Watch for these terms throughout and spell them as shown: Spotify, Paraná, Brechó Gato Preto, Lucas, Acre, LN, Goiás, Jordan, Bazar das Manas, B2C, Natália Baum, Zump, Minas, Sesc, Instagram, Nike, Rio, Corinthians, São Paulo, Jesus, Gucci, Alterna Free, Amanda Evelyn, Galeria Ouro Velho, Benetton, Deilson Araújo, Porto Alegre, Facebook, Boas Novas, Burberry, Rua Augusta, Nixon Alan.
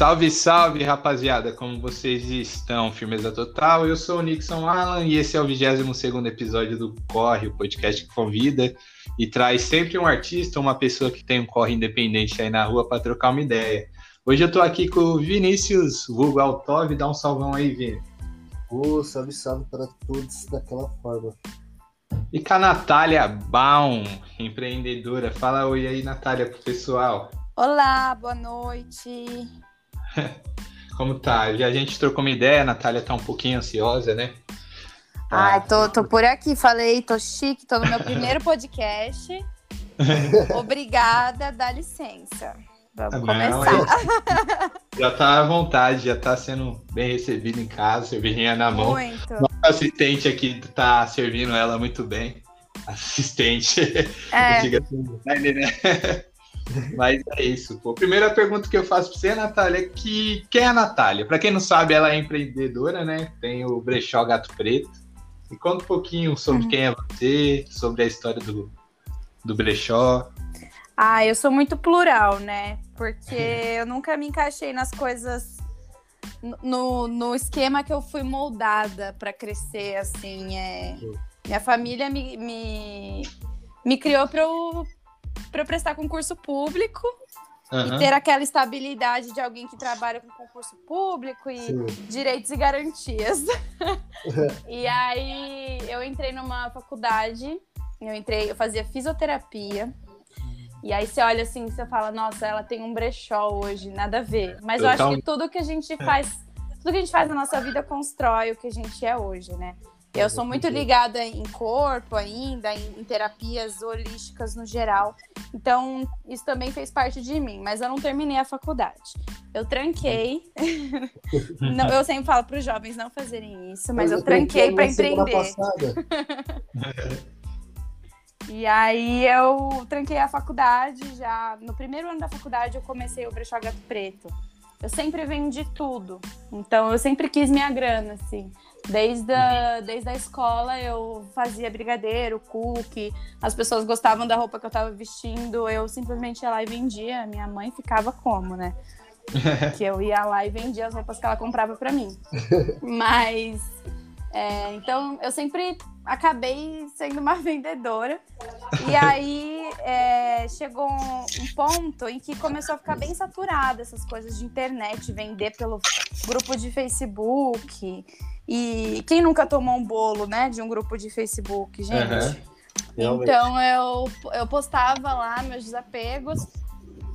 Salve, salve, rapaziada! Como vocês estão? Firmeza total. Eu sou o Nixon Alan e esse é o 22º episódio do Corre, o podcast que convida e traz sempre um artista, uma pessoa que tem um corre independente aí na rua para trocar uma ideia. Hoje eu tô aqui com o Vinícius Rugaltov. Dá um salvão aí, Vini. Oh, salve, salve para todos daquela forma. E com a Natália Baum, empreendedora. Fala oi aí, Natália, pro pessoal. Olá, boa noite. Como tá? Já a gente trocou uma ideia, a Natália tá um pouquinho ansiosa, né? Tá. Ai, tô por aqui, falei, tô chique, tô no meu primeiro podcast. Obrigada, dá licença. Vamos começar. Já tá à vontade, já tá sendo bem recebido em casa, cervejinha na mão. Muito. Nossa assistente aqui tá servindo ela muito bem. Assistente. É. Diga assim, né? Mas é isso, pô. A primeira pergunta que eu faço para você, Natália, é que quem é a Natália? Para quem não sabe, ela é empreendedora, né? Tem o Brechó Gato Preto. E conta um pouquinho sobre quem é você, sobre a história do brechó. Ah, eu sou muito plural, né? Porque eu nunca me encaixei nas coisas, no esquema que eu fui moldada para crescer, assim. Minha família me criou para eu prestar concurso público e ter aquela estabilidade de alguém que trabalha com concurso público e Sim. direitos e garantias. E aí eu entrei numa faculdade, eu fazia fisioterapia. E aí você olha assim, você fala, nossa, ela tem um brechó hoje, nada a ver. Mas eu acho que tudo que a gente faz na nossa vida constrói o que a gente é hoje, né? Eu sou muito ligada em corpo ainda, em terapias holísticas no geral. Então, isso também fez parte de mim. Mas eu não terminei a faculdade. Eu tranquei. Não, eu sempre falo para os jovens não fazerem isso, mas eu tranquei para empreender. E aí, eu tranquei a faculdade. Já no primeiro ano da faculdade, eu comecei o Brechó Gato Preto. Eu sempre vendi tudo. Então, eu sempre quis minha grana, assim. Desde a escola eu fazia brigadeiro, cookie, as pessoas gostavam da roupa que eu tava vestindo, eu simplesmente ia lá e vendia, minha mãe ficava como, né? Que eu ia lá e vendia as roupas que ela comprava pra mim. Mas, então eu sempre acabei sendo uma vendedora e aí chegou um ponto em que começou a ficar bem saturada essas coisas de internet, vender pelo grupo de Facebook. E quem nunca tomou um bolo, né, de um grupo de Facebook, gente? Uhum. Então eu postava lá meus desapegos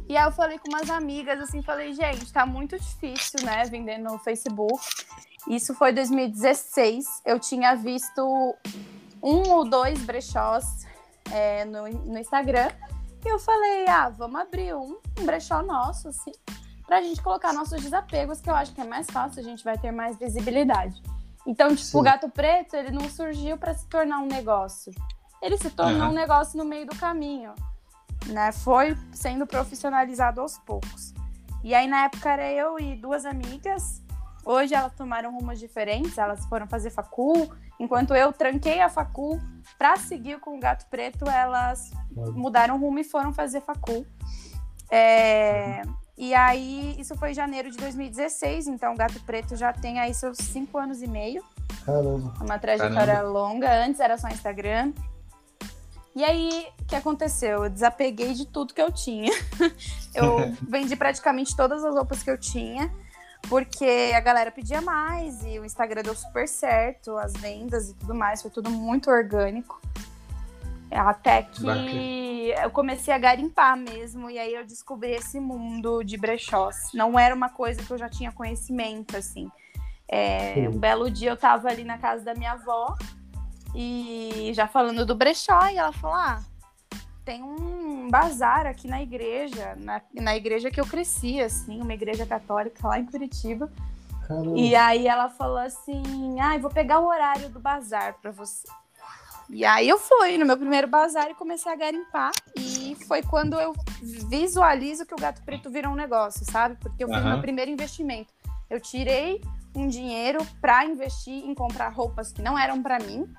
e aí eu falei com umas amigas, assim, falei, gente, tá muito difícil, né, vender no Facebook. Isso foi 2016, eu tinha visto 1 ou 2 brechós no Instagram e eu falei, vamos abrir um brechó nosso, assim, pra gente colocar nossos desapegos, que eu acho que é mais fácil, a gente vai ter mais visibilidade. Então, tipo, Sim. o Gato Preto, ele não surgiu para se tornar um negócio. Ele se tornou um negócio no meio do caminho, né? Foi sendo profissionalizado aos poucos. E aí, na época, era eu e 2 amigas. Hoje, elas tomaram rumos diferentes, elas foram fazer facul. Enquanto eu tranquei a facul para seguir com o Gato Preto, elas mudaram o rumo e foram fazer facul. E aí, isso foi em janeiro de 2016, então o Gato Preto já tem aí seus 5 anos e meio. Caramba. Uma trajetória longa, antes era só Instagram. E aí, o que aconteceu? Eu desapeguei de tudo que eu tinha. Eu vendi praticamente todas as roupas que eu tinha, porque a galera pedia mais e o Instagram deu super certo, as vendas e tudo mais, foi tudo muito orgânico. Até que eu comecei a garimpar mesmo, e aí eu descobri esse mundo de brechós. Não era uma coisa que eu já tinha conhecimento, assim. Um belo dia eu tava ali na casa da minha avó, e já falando do brechó, e ela falou, tem um bazar aqui na igreja, na igreja que eu cresci, assim, uma igreja católica lá em Curitiba. Caramba. E aí ela falou assim, eu vou pegar o horário do bazar pra você. E aí eu fui no meu primeiro bazar e comecei a garimpar. E foi quando eu visualizo que o Gato Preto virou um negócio, sabe? Porque eu fiz meu primeiro investimento. Eu tirei um dinheiro para investir em comprar roupas que não eram para mim,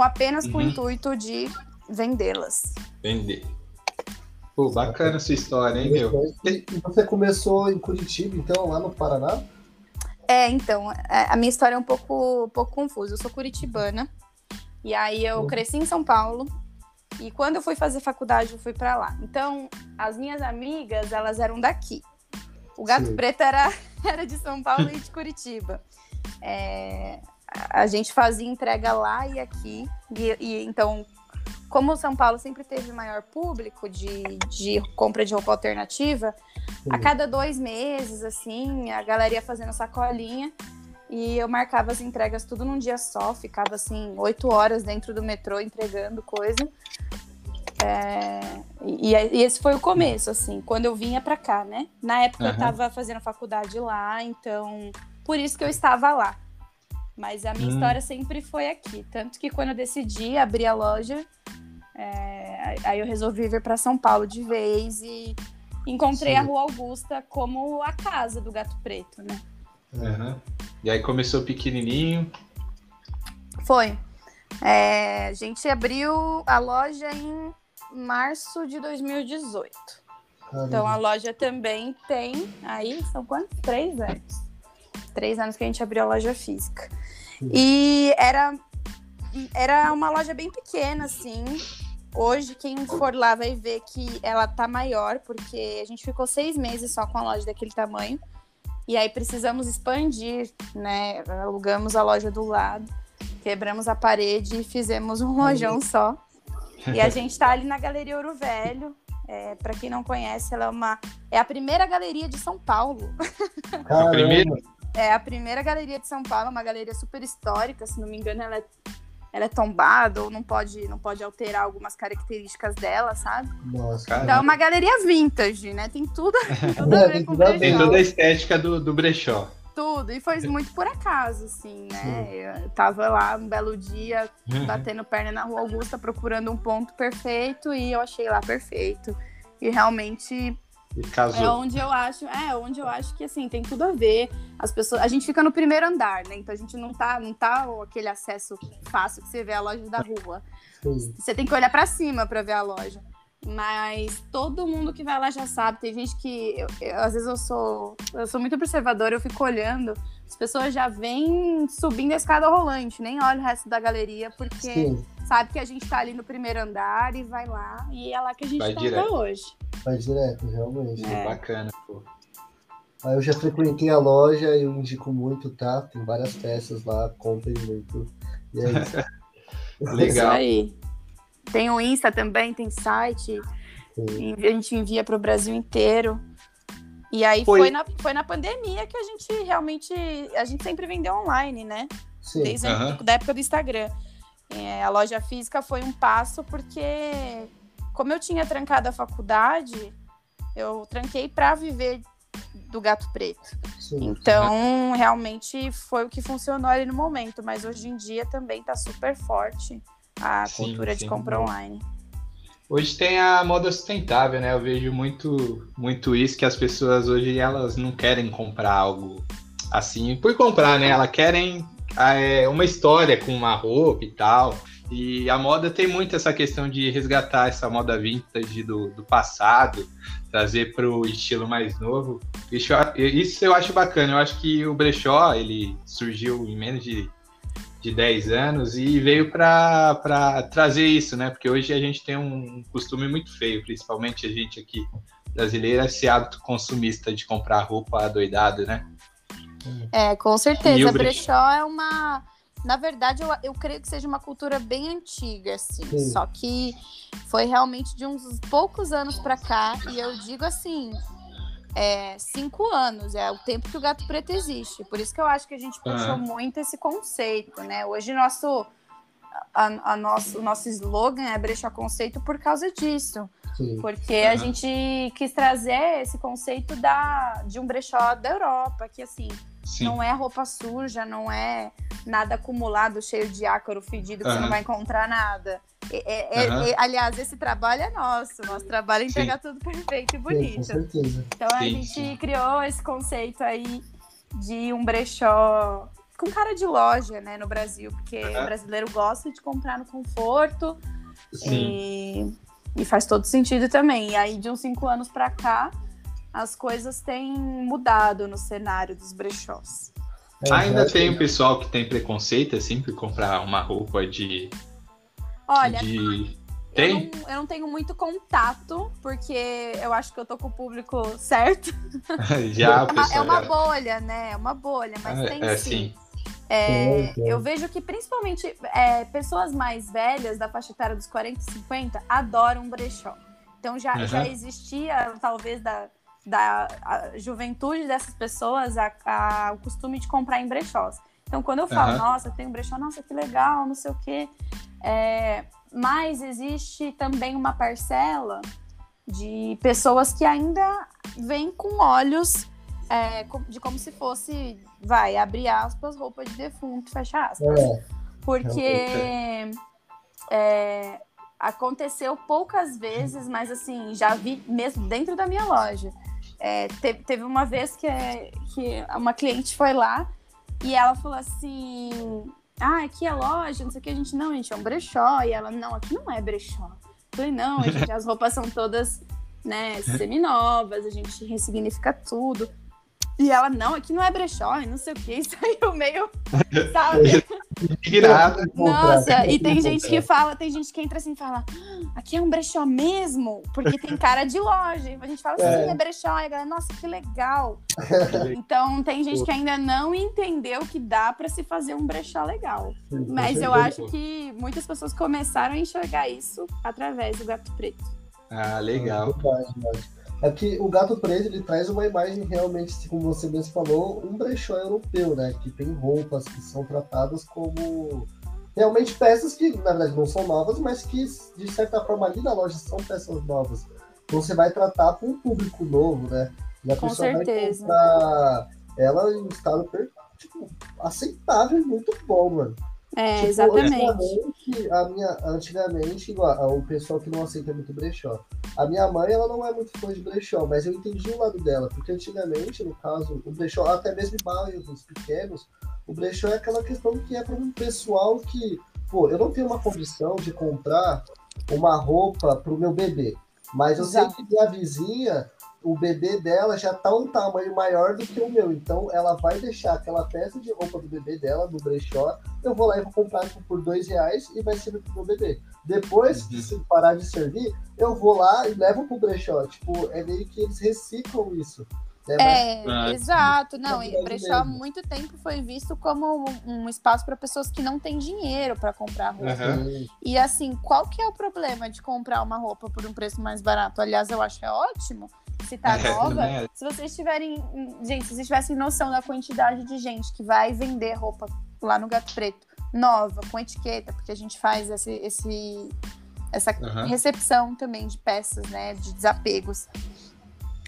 apenas com o intuito de vendê-las. Vender. Pô, bacana a sua história, hein, meu? E você começou em Curitiba, então, lá no Paraná? É, então, a minha história é um pouco confusa. Eu sou curitibana, e aí eu cresci em São Paulo, e quando eu fui fazer faculdade, eu fui pra lá. Então, as minhas amigas, elas eram daqui. O Gato Sim. Preto era de São Paulo e de Curitiba. É, a gente fazia entrega lá e aqui. E então, como São Paulo sempre teve maior público de compra de roupa alternativa, a cada 2 meses, assim, a galera ia fazendo sacolinha. E eu marcava as entregas tudo num dia só. Ficava, assim, 8 horas dentro do metrô entregando coisa. É, e esse foi o começo, assim, quando eu vinha pra cá, né? Na época eu tava fazendo faculdade lá, então... Por isso que eu estava lá. Mas a minha história sempre foi aqui. Tanto que quando eu decidi abrir a loja, aí eu resolvi vir pra São Paulo de vez e encontrei a Rua Augusta como a casa do Gato Preto, né? Uhum. E aí começou pequenininho? Foi. É, a gente abriu a loja em março de 2018. Caramba. Então a loja também tem... Aí são quantos? 3 anos. 3 anos que a gente abriu a loja física. E era uma loja bem pequena, assim. Hoje, quem for lá vai ver que ela tá maior, porque a gente ficou 6 meses só com a loja daquele tamanho. E aí precisamos expandir, né? Alugamos a loja do lado, quebramos a parede e fizemos um lojão só. E a gente tá ali na Galeria Ouro Velho. É, para quem não conhece, ela é a primeira galeria de São Paulo. A primeira? É a primeira galeria de São Paulo, uma galeria super histórica, se não me engano, ela é tombada ou não pode alterar algumas características dela, sabe? Nossa, então caramba. É uma galeria vintage, né? Tem tudo a ver com o brechó. Tem toda a estética do brechó. Tudo, e foi muito por acaso, assim, né? Eu tava lá um belo dia, batendo perna na Rua Augusta, procurando um ponto perfeito, e eu achei lá perfeito. E realmente... E casou. É onde eu acho, que assim, tem tudo a ver. As pessoas, a gente fica no primeiro andar, né? Então a gente não tá aquele acesso fácil que você vê a loja da rua. Você tem que olhar para cima para ver a loja. Mas todo mundo que vai lá já sabe. Tem gente que às vezes eu sou muito observadora, eu fico olhando. As pessoas já vêm subindo a escada rolante, nem olham o resto da galeria, porque sabe que a gente tá ali no primeiro andar e vai lá, e é lá que a gente tá até hoje. Vai direto, realmente. É. Bacana, pô. Ah, eu já frequentei a loja e eu indico muito, tá? Tem várias peças lá, comprem muito. E é isso. Legal. É isso aí. Tem o Insta também, tem site. Sim. A gente envia pro Brasil inteiro. E aí foi na pandemia que a gente realmente... A gente sempre vendeu online, né? Sim. Desde da época do Instagram. É, a loja física foi um passo porque... Como eu tinha trancado a faculdade, eu tranquei para viver do Gato Preto. Sim. Então, realmente, foi o que funcionou ali no momento. Mas hoje em dia também tá super forte a cultura de compra online. Hoje tem a moda sustentável, né? Eu vejo muito isso, que as pessoas hoje, elas não querem comprar algo assim. Por comprar, né? Elas querem uma história com uma roupa e tal. E a moda tem muito essa questão de resgatar essa moda vintage do passado, trazer para o estilo mais novo. Isso eu acho bacana. Eu acho que o brechó, ele surgiu em menos de 10 anos e veio para trazer isso, né? Porque hoje a gente tem um costume muito feio, principalmente a gente aqui brasileira, esse hábito consumista de comprar roupa adoidado, né? É, com certeza. O brechó é uma... Na verdade, eu creio que seja uma cultura bem antiga, assim. Sim. Só que foi realmente de uns poucos anos pra cá. E eu digo assim, 5 anos. É o tempo que o Gato Preto existe. Por isso que eu acho que a gente puxou muito esse conceito, né? Hoje o nosso slogan é brechó conceito por causa disso. Sim. Porque a gente quis trazer esse conceito de um brechó da Europa, que assim... Sim. Não é roupa suja, não é nada acumulado, cheio de ácaro fedido, que você não vai encontrar nada. Aliás, esse trabalho é nosso. Nosso trabalho é entregar tudo perfeito e bonito. Sim, com certeza. Então a gente criou esse conceito aí de um brechó com cara de loja, né, no Brasil. Porque o brasileiro gosta de comprar no conforto. Sim. E faz todo sentido também. E aí, de uns 5 anos pra cá, as coisas têm mudado no cenário dos brechós. Ainda tem o pessoal que tem preconceito, assim, por comprar uma roupa de... Olha, de... Tem? Eu não tenho muito contato, porque eu acho que eu tô com o público certo. Já, pessoal, é uma bolha, né? É uma bolha, mas tem sim. Sim. Eu vejo que, principalmente, pessoas mais velhas, da faixa etária dos 40 e 50, adoram brechó. Então, já existia, talvez, da juventude dessas pessoas, o costume de comprar em brechós. Então, quando eu falo, nossa, tem um brechó, nossa, que legal, não sei o quê. Mas existe também uma parcela de pessoas que ainda vêm com olhos de como se fosse, abrir aspas, roupa de defunto, fecha aspas. Porque aconteceu poucas vezes, mas assim, já vi mesmo dentro da minha loja. Teve uma vez que uma cliente foi lá e ela falou assim... Ah, aqui é loja, não sei o que, a gente é um brechó. E ela, não, aqui não é brechó. Eu falei, não, gente, as roupas são todas, né, seminovas, a gente ressignifica tudo. E ela, não, aqui não é brechó, não sei o que, e saiu meio, sabe? Irado. Nossa, e tem gente que fala, tem gente que entra assim e fala, aqui é um brechó mesmo? Porque tem cara de loja. A gente fala assim, é brechó, e a galera, nossa, que legal. Então, tem gente que ainda não entendeu que dá pra se fazer um brechó legal. Mas eu acho que muitas pessoas começaram a enxergar isso através do Gato Preto. Ah, legal. É que o Gato Preto, ele traz uma imagem realmente, como você mesmo falou, um brechó europeu, né? Que tem roupas que são tratadas como realmente peças que, na verdade, não são novas, mas que, de certa forma, ali na loja são peças novas. Então, você vai tratar para um público novo, né? E a com pessoa certeza. Vai comprar ela em um estado aceitável e muito bom, mano. Exatamente. Antigamente, o pessoal que não aceita muito brechó. A minha mãe, ela não é muito fã de brechó, mas eu entendi o lado dela, porque antigamente, no caso, o brechó, até mesmo em bairros pequenos, o brechó é aquela questão que é para um pessoal que, eu não tenho uma condição de comprar uma roupa pro meu bebê, mas eu sei que minha vizinha, o bebê dela já tá um tamanho maior do que o meu, então ela vai deixar aquela peça de roupa do bebê dela, do brechó, eu vou lá e vou comprar por R$2 e vai servir pro meu bebê. Depois que se parar de servir, eu vou lá e levo pro brechó, é meio que eles reciclam isso. Né? Exato, não, e brechó há muito tempo foi visto como um espaço para pessoas que não têm dinheiro para comprar roupa. E assim, qual que é o problema de comprar uma roupa por um preço mais barato? Aliás, eu acho que é ótimo. Se tá nova, se vocês tiverem... Gente, se vocês tivessem noção da quantidade de gente que vai vender roupa lá no Gato Preto, nova, com etiqueta, porque a gente faz essa recepção também de peças, né, de desapegos.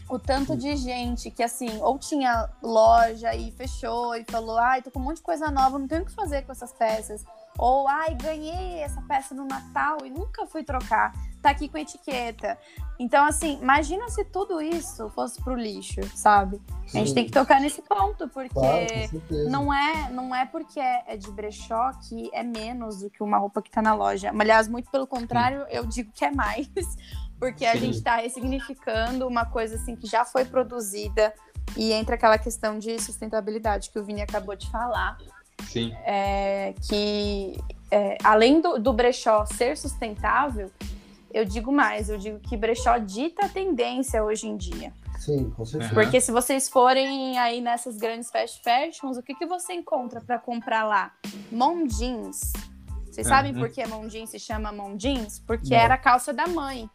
O tanto de gente que, assim, ou tinha loja e fechou e falou, tô com um monte de coisa nova, não tenho o que fazer com essas peças. Ou, ganhei essa peça no Natal e nunca fui trocar. Tá aqui com etiqueta. Então, assim, imagina se tudo isso fosse pro lixo, sabe? Sim. A gente tem que tocar nesse ponto, porque não é porque é de brechó que é menos do que uma roupa que tá na loja. Aliás, muito pelo contrário, eu digo que é mais, porque a gente tá ressignificando uma coisa, assim, que já foi produzida e entra aquela questão de sustentabilidade que o Vini acabou de falar. Sim. Que além do brechó ser sustentável, eu digo mais, eu digo que brechó dita a tendência hoje em dia. Sim, com certeza. Porque se vocês forem aí nessas grandes fast fashions, o que você encontra para comprar lá? Mom jeans. Vocês sabem por que mom jeans se chama mom jeans? Porque era a calça da mãe.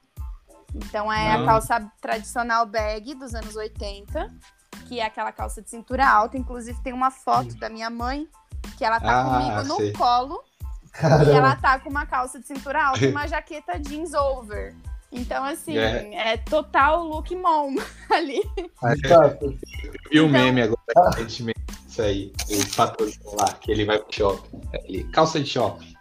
Então a calça tradicional bag dos anos 80, que é aquela calça de cintura alta. Inclusive tem uma foto da minha mãe, que ela tá comigo no colo. Caramba. E ela tá com uma calça de cintura alta e uma jaqueta jeans over. Então, assim, é total look mom ali. E o meme agora, recentemente, isso aí, o patrocínio lá, que ele vai pro shopping. Ele, calça de shopping.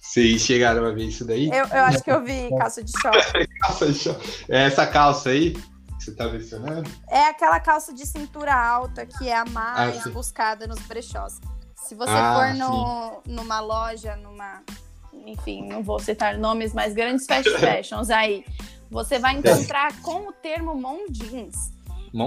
Vocês chegaram a ver isso daí? Eu acho que eu vi calça de shopping. Calça de shopping. É essa calça aí que você tá mencionando? É aquela calça de cintura alta que é a mais buscada nos brechós. Se você for numa loja, numa enfim, não vou citar nomes, mas grandes fast fashions aí, você vai encontrar com o termo mom jeans.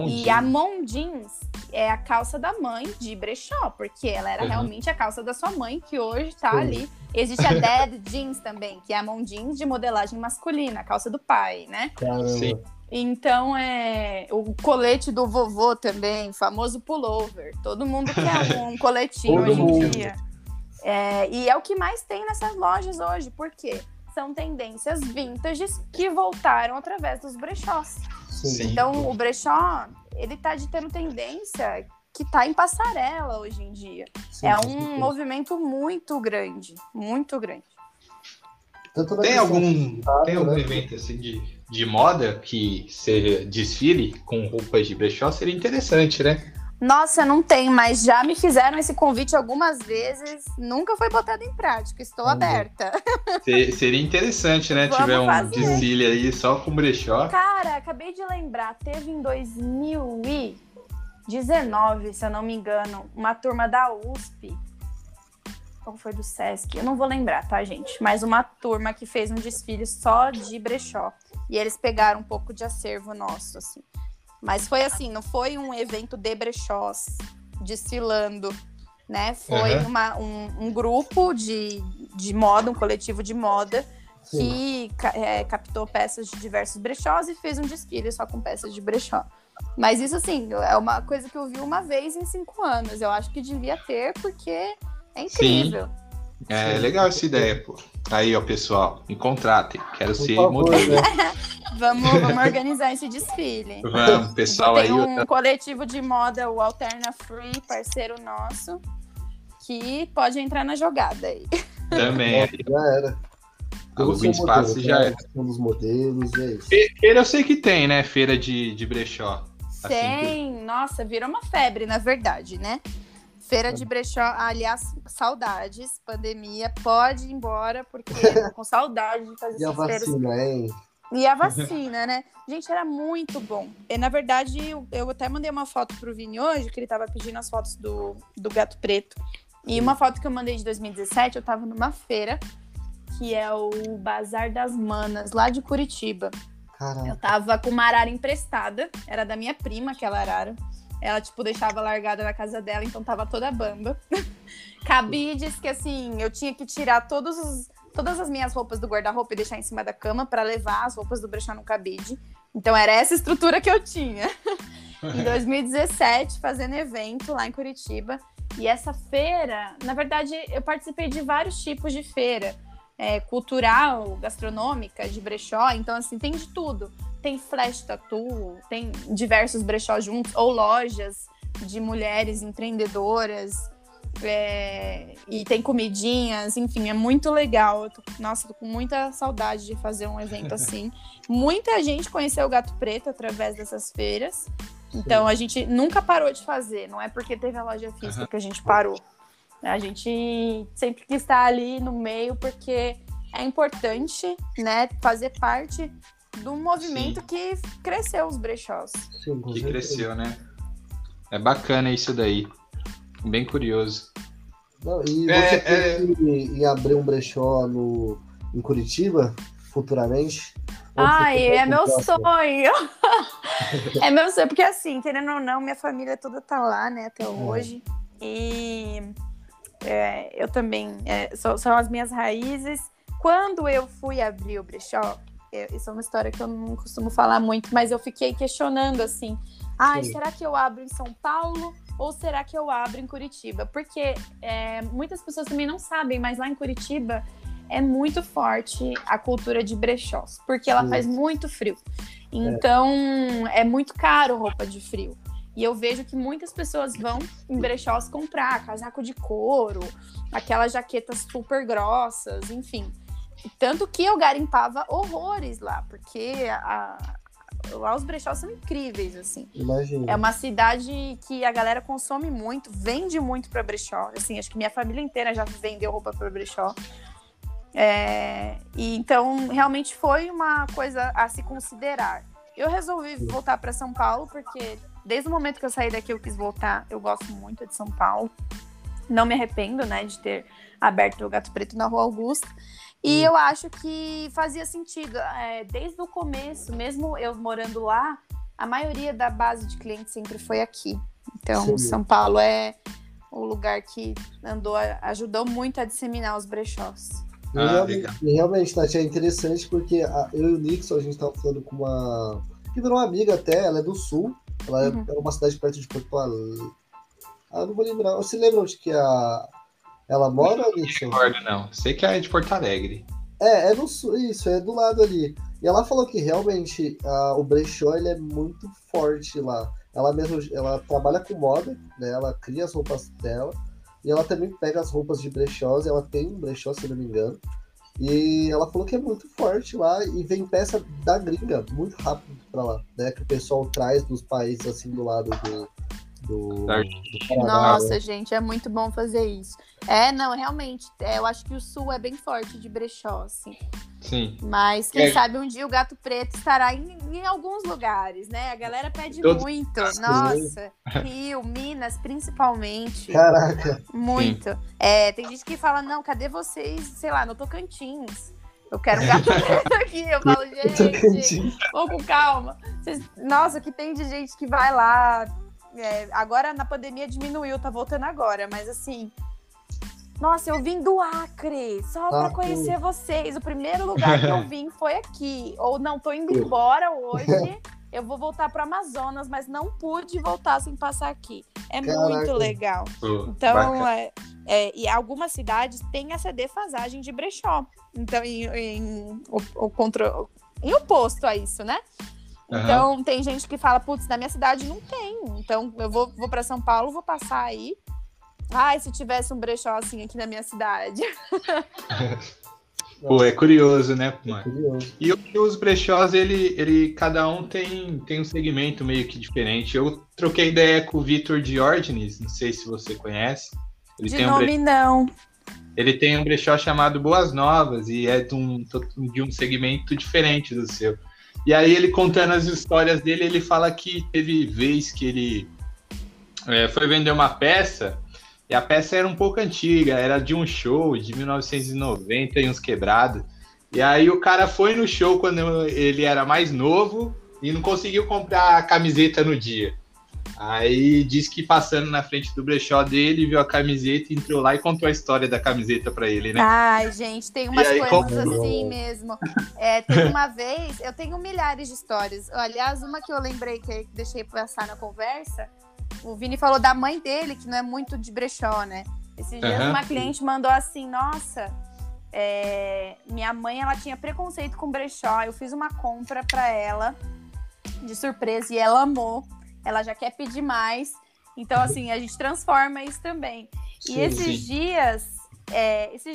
E a mom jeans é a calça da mãe de brechó, porque ela era realmente a calça da sua mãe, que hoje tá ali. Existe a dad jeans também, que é a mom jeans de modelagem masculina, a calça do pai, né? Sim. Então, é o colete do vovô também, famoso pullover. Todo mundo quer um coletinho hoje em dia. É, e é o que mais tem nessas lojas hoje, porque são tendências vintages que voltaram através dos brechós. Sim. Então, o brechó, ele tá ditando tendência que tá em passarela hoje em dia. Sim, é um movimento muito grande, muito grande. Tem algum evento assim de moda que seja desfile com roupas de brechó? Seria interessante, né? Nossa, não tem, mas já me fizeram esse convite algumas vezes. Nunca foi botado em prática, estou aberta. Seria interessante, né? Tiver um desfile aí só com brechó. Cara, acabei de lembrar, teve em 2019, se eu não me engano, uma turma da USP. Ou foi do Sesc? Eu não vou lembrar, tá, gente? Mas uma turma que fez um desfile só de brechó. E eles pegaram um pouco de acervo nosso, assim. Mas foi assim, não foi um evento de brechós, desfilando, né? Foi um grupo de moda, um coletivo de moda, que captou peças de diversos brechós e fez um desfile só com peças de brechó. Mas isso, assim, é uma coisa que eu vi uma vez em 5 anos. Eu acho que devia ter, porque é incrível. Sim. É legal essa ideia, pô. Aí, ó, pessoal, me contratem. Quero ser modelo. Vamos organizar esse desfile. Vamos, pessoal. Tem um coletivo de moda, o Alterna Free, parceiro nosso, que pode entrar na jogada aí. Também. Já era. Algum espaço modelo, já era. Um dos modelos, é isso. Feira eu sei que tem, né? Feira de brechó. Tem. Assim que... Nossa, virou uma febre, na verdade, né? Feira de brechó, aliás, saudades, pandemia, pode ir embora, porque com saudade de fazer essas feiras. E a vacina, hein? E a vacina, né? Gente, era muito bom. E, na verdade, eu até mandei uma foto pro Vini hoje, que ele tava pedindo as fotos do Gato Preto. E uma foto que eu mandei de 2017, eu tava numa feira, que é o Bazar das Manas, lá de Curitiba. Caraca. Eu tava com uma arara emprestada, era da minha prima, aquela arara. Ela, tipo, deixava largada na casa dela, então tava toda bamba. Cabides que, assim, eu tinha que tirar todas as minhas roupas do guarda-roupa e deixar em cima da cama pra levar as roupas do brechó no cabide. Então era essa estrutura que eu tinha. Em 2017, fazendo evento lá em Curitiba. E essa feira, na verdade, eu participei de vários tipos de feira. Cultural, gastronômica, de brechó. Então, assim, tem de tudo. Tem flash tattoo, tem diversos brechós juntos, ou lojas de mulheres empreendedoras, e tem comidinhas, enfim, é muito legal. Nossa, tô com muita saudade de fazer um evento assim. Muita gente conheceu o Gato Preto através dessas feiras, então a gente nunca parou de fazer, não é porque teve a loja física que a gente parou. A gente sempre quis estar ali no meio, porque é importante, né, fazer parte do movimento que cresceu os brechós. Sim, que cresceu, né? É bacana isso daí. Bem curioso. Não, e você tem que abrir um brechó em Curitiba, futuramente? Ai, é meu sonho! É meu sonho, porque assim, querendo ou não, minha família toda tá lá, né, até hoje. E eu também, são as minhas raízes. Quando eu fui abrir o brechó, isso é uma história que eu não costumo falar muito, mas eu fiquei questionando, assim, será que eu abro em São Paulo ou será que eu abro em Curitiba? Porque muitas pessoas também não sabem, mas lá em Curitiba é muito forte a cultura de brechós, porque ela faz muito frio. Então, é muito caro roupa de frio. E eu vejo que muitas pessoas vão em brechós comprar casaco de couro, aquelas jaquetas super grossas, enfim. Tanto que eu garimpava horrores lá, porque lá os brechós são incríveis, assim. Imagina. É uma cidade que a galera consome muito, vende muito pra brechó. Assim, acho que minha família inteira já vendeu roupa pra brechó. E então, realmente foi uma coisa a se considerar. Eu resolvi voltar pra São Paulo, porque desde o momento que eu saí daqui eu quis voltar. Eu gosto muito de São Paulo. Não me arrependo, né, de ter aberto o Gato Preto na Rua Augusta. E eu acho que fazia sentido. Desde o começo, mesmo eu morando lá, a maioria da base de clientes sempre foi aqui. Então, sim. São Paulo é o lugar que ajudou muito a disseminar os brechós. Realmente, Tati, é interessante porque eu e o Nixon, a gente estava falando com uma... que virou uma amiga até, ela é do Sul. Ela é uma cidade perto de Porto Alegre. Ah, não vou lembrar. Você lembra onde que ela mora, Nixon? Não recordo, não. Sei que é de Porto Alegre. É no Sul, isso, é do lado ali. E ela falou que realmente o brechó ele é muito forte lá. Ela trabalha com moda, né? Ela cria as roupas dela. E ela também pega as roupas de brechós. Ela tem um brechó, se não me engano. E ela falou que é muito forte lá. E vem peça da gringa muito rápido pra lá, né? Que o pessoal traz dos países assim do lado do Paraná. Nossa, gente, é muito bom fazer isso. Não, realmente. Eu acho que o Sul é bem forte de brechó, assim. Sim. Mas quem sabe um dia o Gato Preto estará em alguns lugares, né? A galera pede muito. Nossa, Rio, Minas, principalmente. Caraca. Muito. Sim. Tem gente que fala, não, cadê vocês, sei lá, no Tocantins? Eu quero um Gato Preto aqui. Eu falo, gente, vou com calma. Nossa, que tem de gente que vai lá. Agora na pandemia diminuiu, tá voltando agora, mas assim... Nossa, eu vim do Acre, só pra conhecer vocês. O primeiro lugar que eu vim foi aqui. Ou não, tô indo embora hoje. Eu vou voltar pro Amazonas, mas não pude voltar sem passar aqui. Caraca. Muito legal. Então, e algumas cidades têm essa defasagem de brechó. Então, em oposto a isso, né? Então, tem gente que fala, putz, na minha cidade não tem. Então, eu vou pra São Paulo, vou passar aí. Ai, se tivesse um brechó assim aqui na minha cidade. Pô, é curioso, né, mano? É curioso. E os brechós, cada um tem um segmento meio que diferente. Eu troquei ideia com o Vitor Diordines, não sei se você conhece. Ele de tem nome, não. Ele tem um brechó chamado Boas Novas e é de um segmento diferente do seu. E aí ele contando as histórias dele, ele fala que teve vez que ele foi vender uma peça... E a peça era um pouco antiga, era de um show de 1990 e uns quebrados. E aí o cara foi no show quando ele era mais novo e não conseguiu comprar a camiseta no dia. Aí disse que passando na frente do brechó dele, viu a camiseta, entrou lá e contou a história da camiseta pra ele, né? Ai, gente, tem umas coisas assim mesmo. Tem uma vez, eu tenho milhares de histórias. Aliás, uma que eu lembrei que deixei passar na conversa, o Vini falou da mãe dele, que não é muito de brechó, né? Esses dias uma cliente mandou assim, nossa, minha mãe, ela tinha preconceito com brechó, eu fiz uma compra pra ela, de surpresa, e ela amou, ela já quer pedir mais, então assim, a gente transforma isso também. Sim, e esses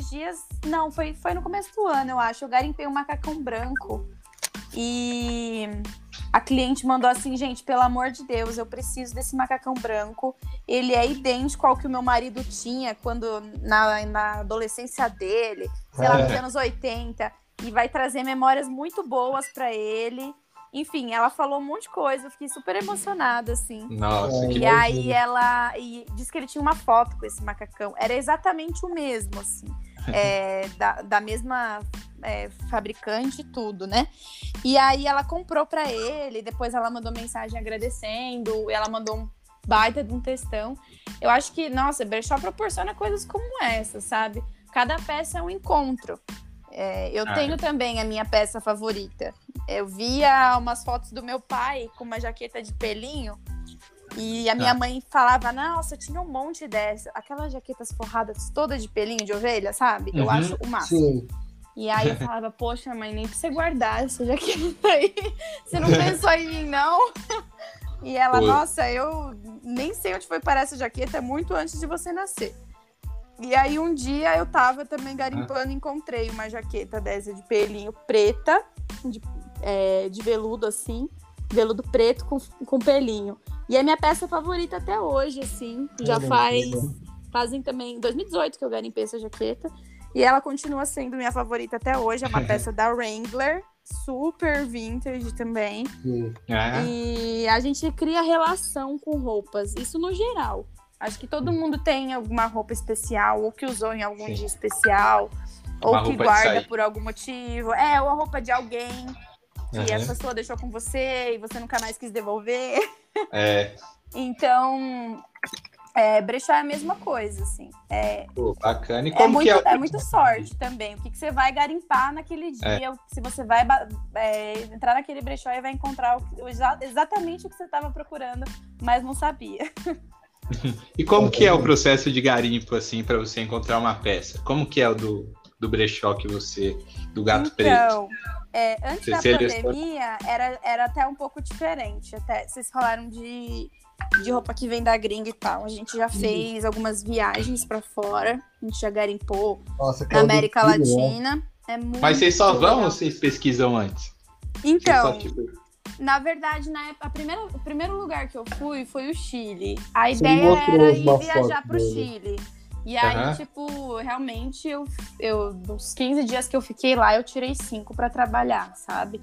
dias, não, foi no começo do ano, eu acho, eu garimpei um macacão branco, e... A cliente mandou assim, gente, pelo amor de Deus, eu preciso desse macacão branco. Ele é idêntico ao que o meu marido tinha quando na adolescência dele, sei lá, nos anos 80. E vai trazer memórias muito boas pra ele. Enfim, ela falou um monte de coisa, eu fiquei super emocionada, assim. Nossa, que legal. E aí ela disse que ele tinha uma foto com esse macacão. Era exatamente o mesmo, assim. Da mesma... fabricante e tudo, né? E aí ela comprou pra ele, depois ela mandou mensagem agradecendo, ela mandou um baita de um textão. Eu acho que, nossa, brechó proporciona coisas como essa, sabe? Cada peça é um encontro. Eu tenho também a minha peça favorita. Eu via umas fotos do meu pai com uma jaqueta de pelinho e a minha mãe falava, nossa, tinha um monte dessa. Aquelas jaquetas forradas todas de pelinho de ovelha, sabe? Eu acho o máximo. Sim. E aí eu falava, poxa, mãe, nem pra você guardar essa jaqueta aí. Você não pensou em mim, não? E ela, nossa, eu nem sei onde foi parar essa jaqueta, muito antes de você nascer. E aí um dia eu tava também garimpando e encontrei uma jaqueta dessa de pelinho preta, de veludo assim, veludo preto com pelinho. E é minha peça favorita até hoje, assim. Já fazem também 2018 que eu garimpei essa jaqueta. E ela continua sendo minha favorita até hoje. É uma peça da Wrangler, super vintage também. E a gente cria relação com roupas, isso no geral. Acho que todo mundo tem alguma roupa especial, ou que usou em algum dia especial, ou que guarda por algum motivo. É, ou a roupa de alguém que a pessoa deixou com você e você nunca mais quis devolver. É. Então, brechó é a mesma coisa, assim. É, pô, bacana. E como muito, que é muito sorte também. O que você vai garimpar naquele dia, se você vai entrar naquele brechó e vai encontrar exatamente o que você estava procurando, mas não sabia. E como que é o processo de garimpo, assim, para você encontrar uma peça? Como que é o do brechó que você... do Gato Preto? Antes da pandemia, era até um pouco diferente. Até, vocês falaram de roupa que vem da gringa e tal. A gente já fez algumas viagens para fora. A gente já garimpou na América Latina. É muito... Mas vocês só vão ou vocês pesquisam antes? Então... Na verdade, o primeiro lugar que eu fui foi o Chile. A ideia era ir viajar pro Chile. E aí, realmente, eu dos 15 dias que eu fiquei lá, eu tirei 5 pra trabalhar, sabe?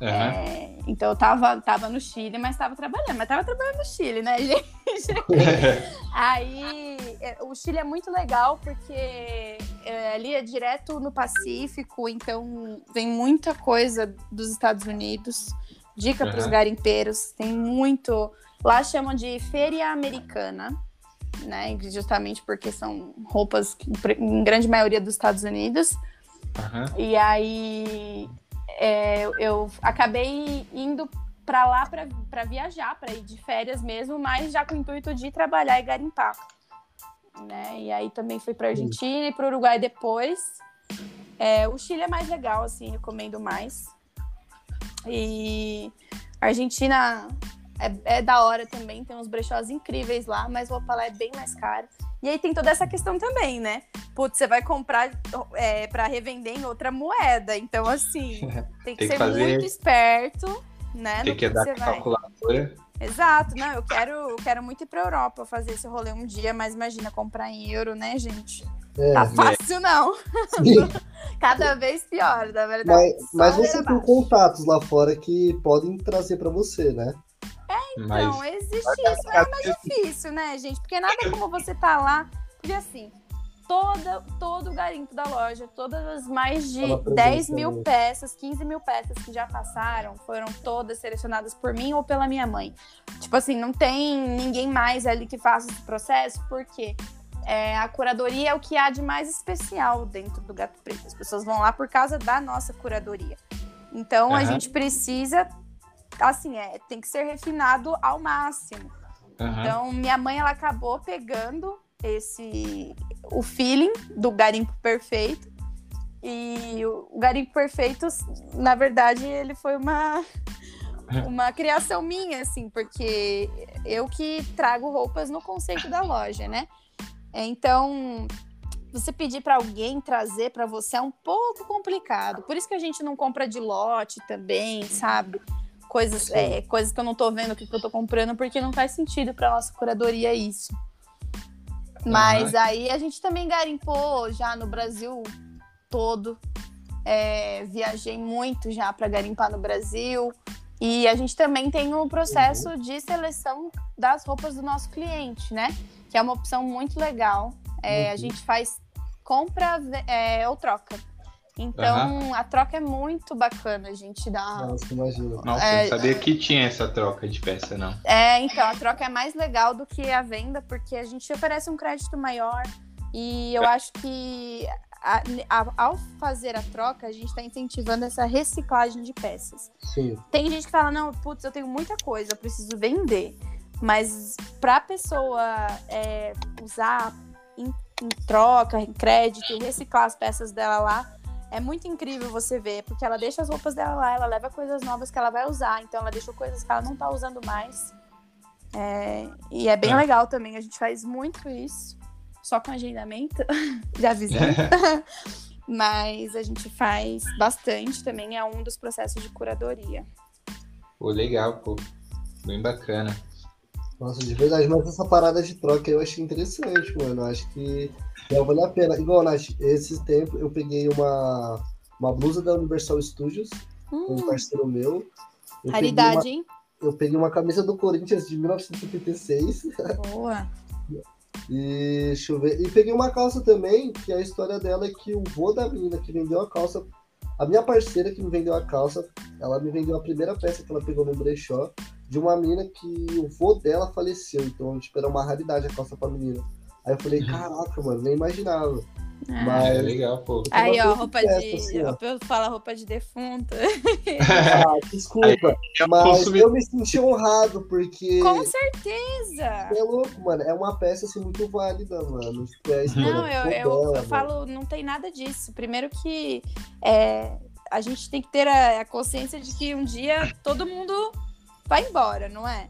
Uhum. Então, eu tava no Chile, mas tava trabalhando. Mas tava trabalhando no Chile, né, gente? Aí, o Chile é muito legal, porque ali é direto no Pacífico, então vem muita coisa dos Estados Unidos. Dica para os garimpeiros, tem muito... Lá chamam de feira americana, né? Justamente porque são roupas que, em grande maioria, dos Estados Unidos. Uhum. E aí, eu acabei indo para lá para viajar, para ir de férias mesmo, mas já com o intuito de trabalhar e garimpar. Né? E aí também fui para Argentina e para o Uruguai depois. O Chile é mais legal, assim, recomendo mais. E a Argentina é da hora também, tem uns brechós incríveis lá, mas roupa lá é bem mais caro. E aí tem toda essa questão também, né? Putz, você vai comprar pra revender em outra moeda, então assim, tem que ser muito esperto, né? Tem que dar calculadora. Exato, não, eu quero muito ir pra Europa fazer esse rolê um dia, mas imagina, comprar em euro, né, gente? Tá fácil, não. Cada vez pior, na verdade. Mas você tem contatos lá fora que podem trazer pra você, né? Então, existe isso. É mais difícil, né, gente? Porque nada como você tá lá. Porque assim, todo o garimpo da loja, todas as mais de 10 mil peças, 15 mil peças que já passaram, foram todas selecionadas por mim ou pela minha mãe. Tipo assim, não tem ninguém mais ali que faça esse processo, porque... a curadoria é o que há de mais especial dentro do Gato Preto. As pessoas vão lá por causa da nossa curadoria. Então, a gente precisa... Assim, tem que ser refinado ao máximo. Uhum. Então, minha mãe, ela acabou pegando o feeling do garimpo perfeito. E o garimpo perfeito, na verdade, ele foi uma criação minha, assim. Porque eu que trago roupas no conceito da loja, né? Então, você pedir para alguém trazer para você é um pouco complicado. Por isso que a gente não compra de lote também, sabe? Coisas que eu não tô vendo, que eu tô comprando, porque não faz sentido para nossa curadoria isso. Mas aí a gente também garimpou já no Brasil todo. Viajei muito já para garimpar no Brasil. E a gente também tem um processo de seleção das roupas do nosso cliente, né? Que é uma opção muito legal. A gente faz compra ou troca. Então, a troca é muito bacana, a gente dá... Nossa, imagina. Nossa, eu não sabia que tinha essa troca de peça, não. Então, a troca é mais legal do que a venda, porque a gente oferece um crédito maior. E eu acho que, ao fazer a troca, a gente está incentivando essa reciclagem de peças. Sim. Tem gente que fala, não, putz, eu tenho muita coisa, eu preciso vender. Mas para a pessoa usar em troca, em crédito, e reciclar as peças dela lá, é muito incrível você ver, porque ela deixa as roupas dela lá, ela leva coisas novas que ela vai usar, então ela deixou coisas que ela não tá usando mais. E é bem legal também, a gente faz muito isso, só com agendamento, já avisei. Mas a gente faz bastante também, é um dos processos de curadoria. Pô, legal, pô. Bem bacana. Nossa, de verdade, mas essa parada de troca eu achei interessante, mano. Eu acho que vale a pena. Igual, Nath, esses tempos eu peguei uma blusa da Universal Studios, um parceiro meu. Raridade, hein? Eu peguei uma camisa do Corinthians de 1956. Boa! E deixa eu ver. E peguei uma calça também, que a história dela é que o vô da menina que vendeu a calça, a minha parceira que me vendeu a calça, ela me vendeu a primeira peça que ela pegou no brechó, de uma menina que o vô dela faleceu. Então, tipo, era uma raridade a calça pra menina. Aí eu falei, caraca, mano, nem imaginava. Ah, mas é legal, pô. Aí, ó, roupa de... Assim, ó. Eu falo roupa de defunta. Ah, desculpa. Aí, mas eu me senti honrado, porque... Com certeza! É louco, mano. É uma peça, assim, muito válida, mano. Não, eu falo, não tem nada disso. Primeiro que a gente tem que ter a consciência de que um dia todo mundo vai embora, não é?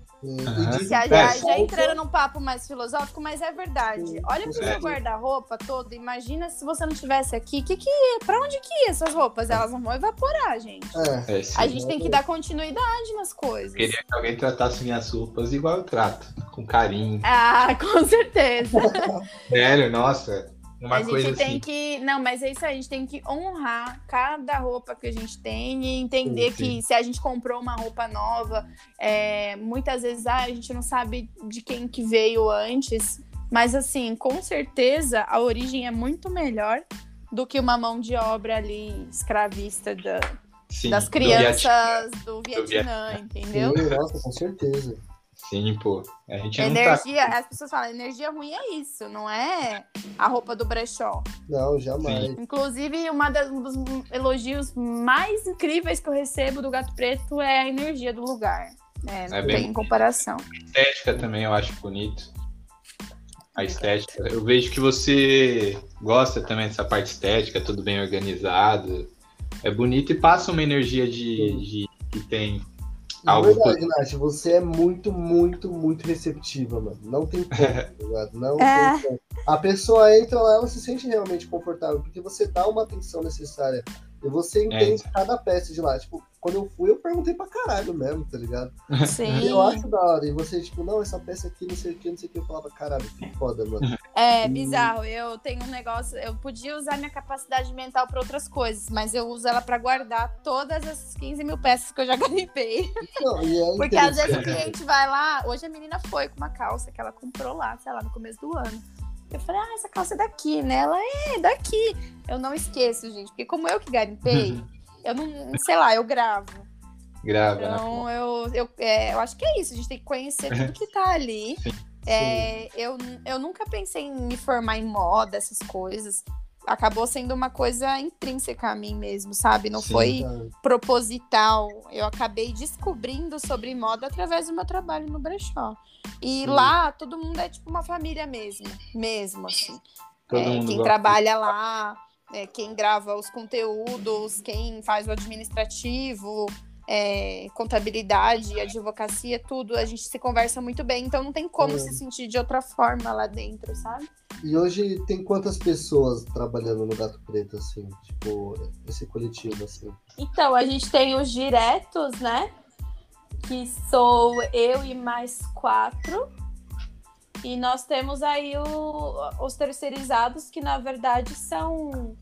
Já entrando num papo mais filosófico, mas é verdade. Sim, olha pro seu guarda-roupa todo, imagina se você não tivesse aqui, pra onde que ia essas roupas? Elas não vão evaporar, gente. A gente tem que dar continuidade nas coisas. Eu queria que alguém tratasse minhas roupas igual eu trato, com carinho. Ah, com certeza. Sério, nossa. Uma a coisa gente tem assim. Não, mas é isso aí, a gente tem que honrar cada roupa que a gente tem e entender que se a gente comprou uma roupa nova, muitas vezes a gente não sabe de quem que veio antes, mas assim, com certeza a origem é muito melhor do que uma mão de obra ali escravista das crianças do Vietnã, entendeu? Sim, nossa, com certeza. Sim, pô. A gente energia, não tá... As pessoas falam, energia ruim é isso, não é a roupa do brechó. Não, jamais. Sim. Inclusive, um dos elogios mais incríveis que eu recebo do Gato Preto é a energia do lugar. Não tem comparação. A estética também eu acho bonito. A estética. Eu vejo que você gosta também dessa parte estética, tudo bem organizado. É bonito e passa uma energia que tem... Na verdade, Nath, você é muito, muito, muito receptiva, mano. Não tem como, tá ligado? Não tem como. A pessoa entra lá, ela se sente realmente confortável, porque você dá uma atenção necessária. E você entende cada peça de lá. Tipo, quando eu fui, eu perguntei pra caralho mesmo, tá ligado? Sim. E eu acho da hora. E você, tipo, não, essa peça aqui, não sei o que, não sei o que. Eu falava, caralho, que foda, mano. Bizarro. Eu tenho um negócio... Eu podia usar minha capacidade mental pra outras coisas, mas eu uso ela pra guardar todas essas 15 mil peças que eu já garimpei. Não, porque às vezes o cliente vai lá... Hoje a menina foi com uma calça que ela comprou lá, sei lá, no começo do ano. Eu falei, essa calça é daqui, né? Ela é daqui. Eu não esqueço, gente. Porque como eu que garimpei, eu não... Sei lá, eu gravo. Então, né? Eu acho que é isso. A gente tem que conhecer tudo que tá ali. Eu nunca pensei em me formar em moda, essas coisas. Acabou sendo uma coisa intrínseca a mim mesmo, sabe? Não foi proposital. Eu acabei descobrindo sobre moda através do meu trabalho no brechó. E lá, todo mundo é tipo uma família mesmo, assim. Quem trabalha lá, quem grava os conteúdos, quem faz o administrativo, contabilidade, advocacia, tudo. A gente se conversa muito bem, então não tem como se sentir de outra forma lá dentro, sabe? E hoje tem quantas pessoas trabalhando no Gato Preto, assim? Tipo, esse coletivo, assim? Então, a gente tem os diretos, né? Que sou eu e mais 4. E nós temos aí os terceirizados, que na verdade são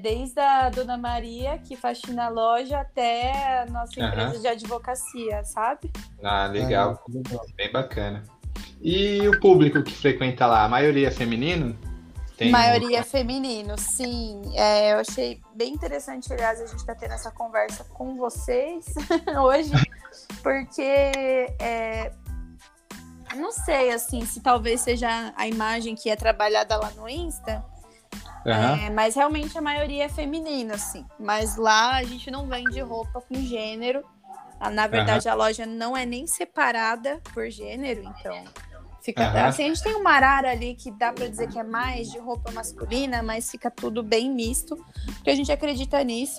desde a Dona Maria, que faxina a loja, até a nossa empresa de advocacia, sabe? Ah, legal. Bem bacana. E o público que frequenta lá, a maioria é feminino? Maioria feminino, sim. Eu achei bem interessante, aliás, a gente está tendo essa conversa com vocês hoje, porque não sei, assim, se talvez seja a imagem que é trabalhada lá no Insta, mas realmente a maioria é feminina, assim. Mas lá a gente não vende roupa com gênero. Na verdade, a loja não é nem separada por gênero, então... Fica, assim, a gente tem uma arara ali que dá pra dizer que é mais de roupa masculina, mas fica tudo bem misto, porque a gente acredita nisso.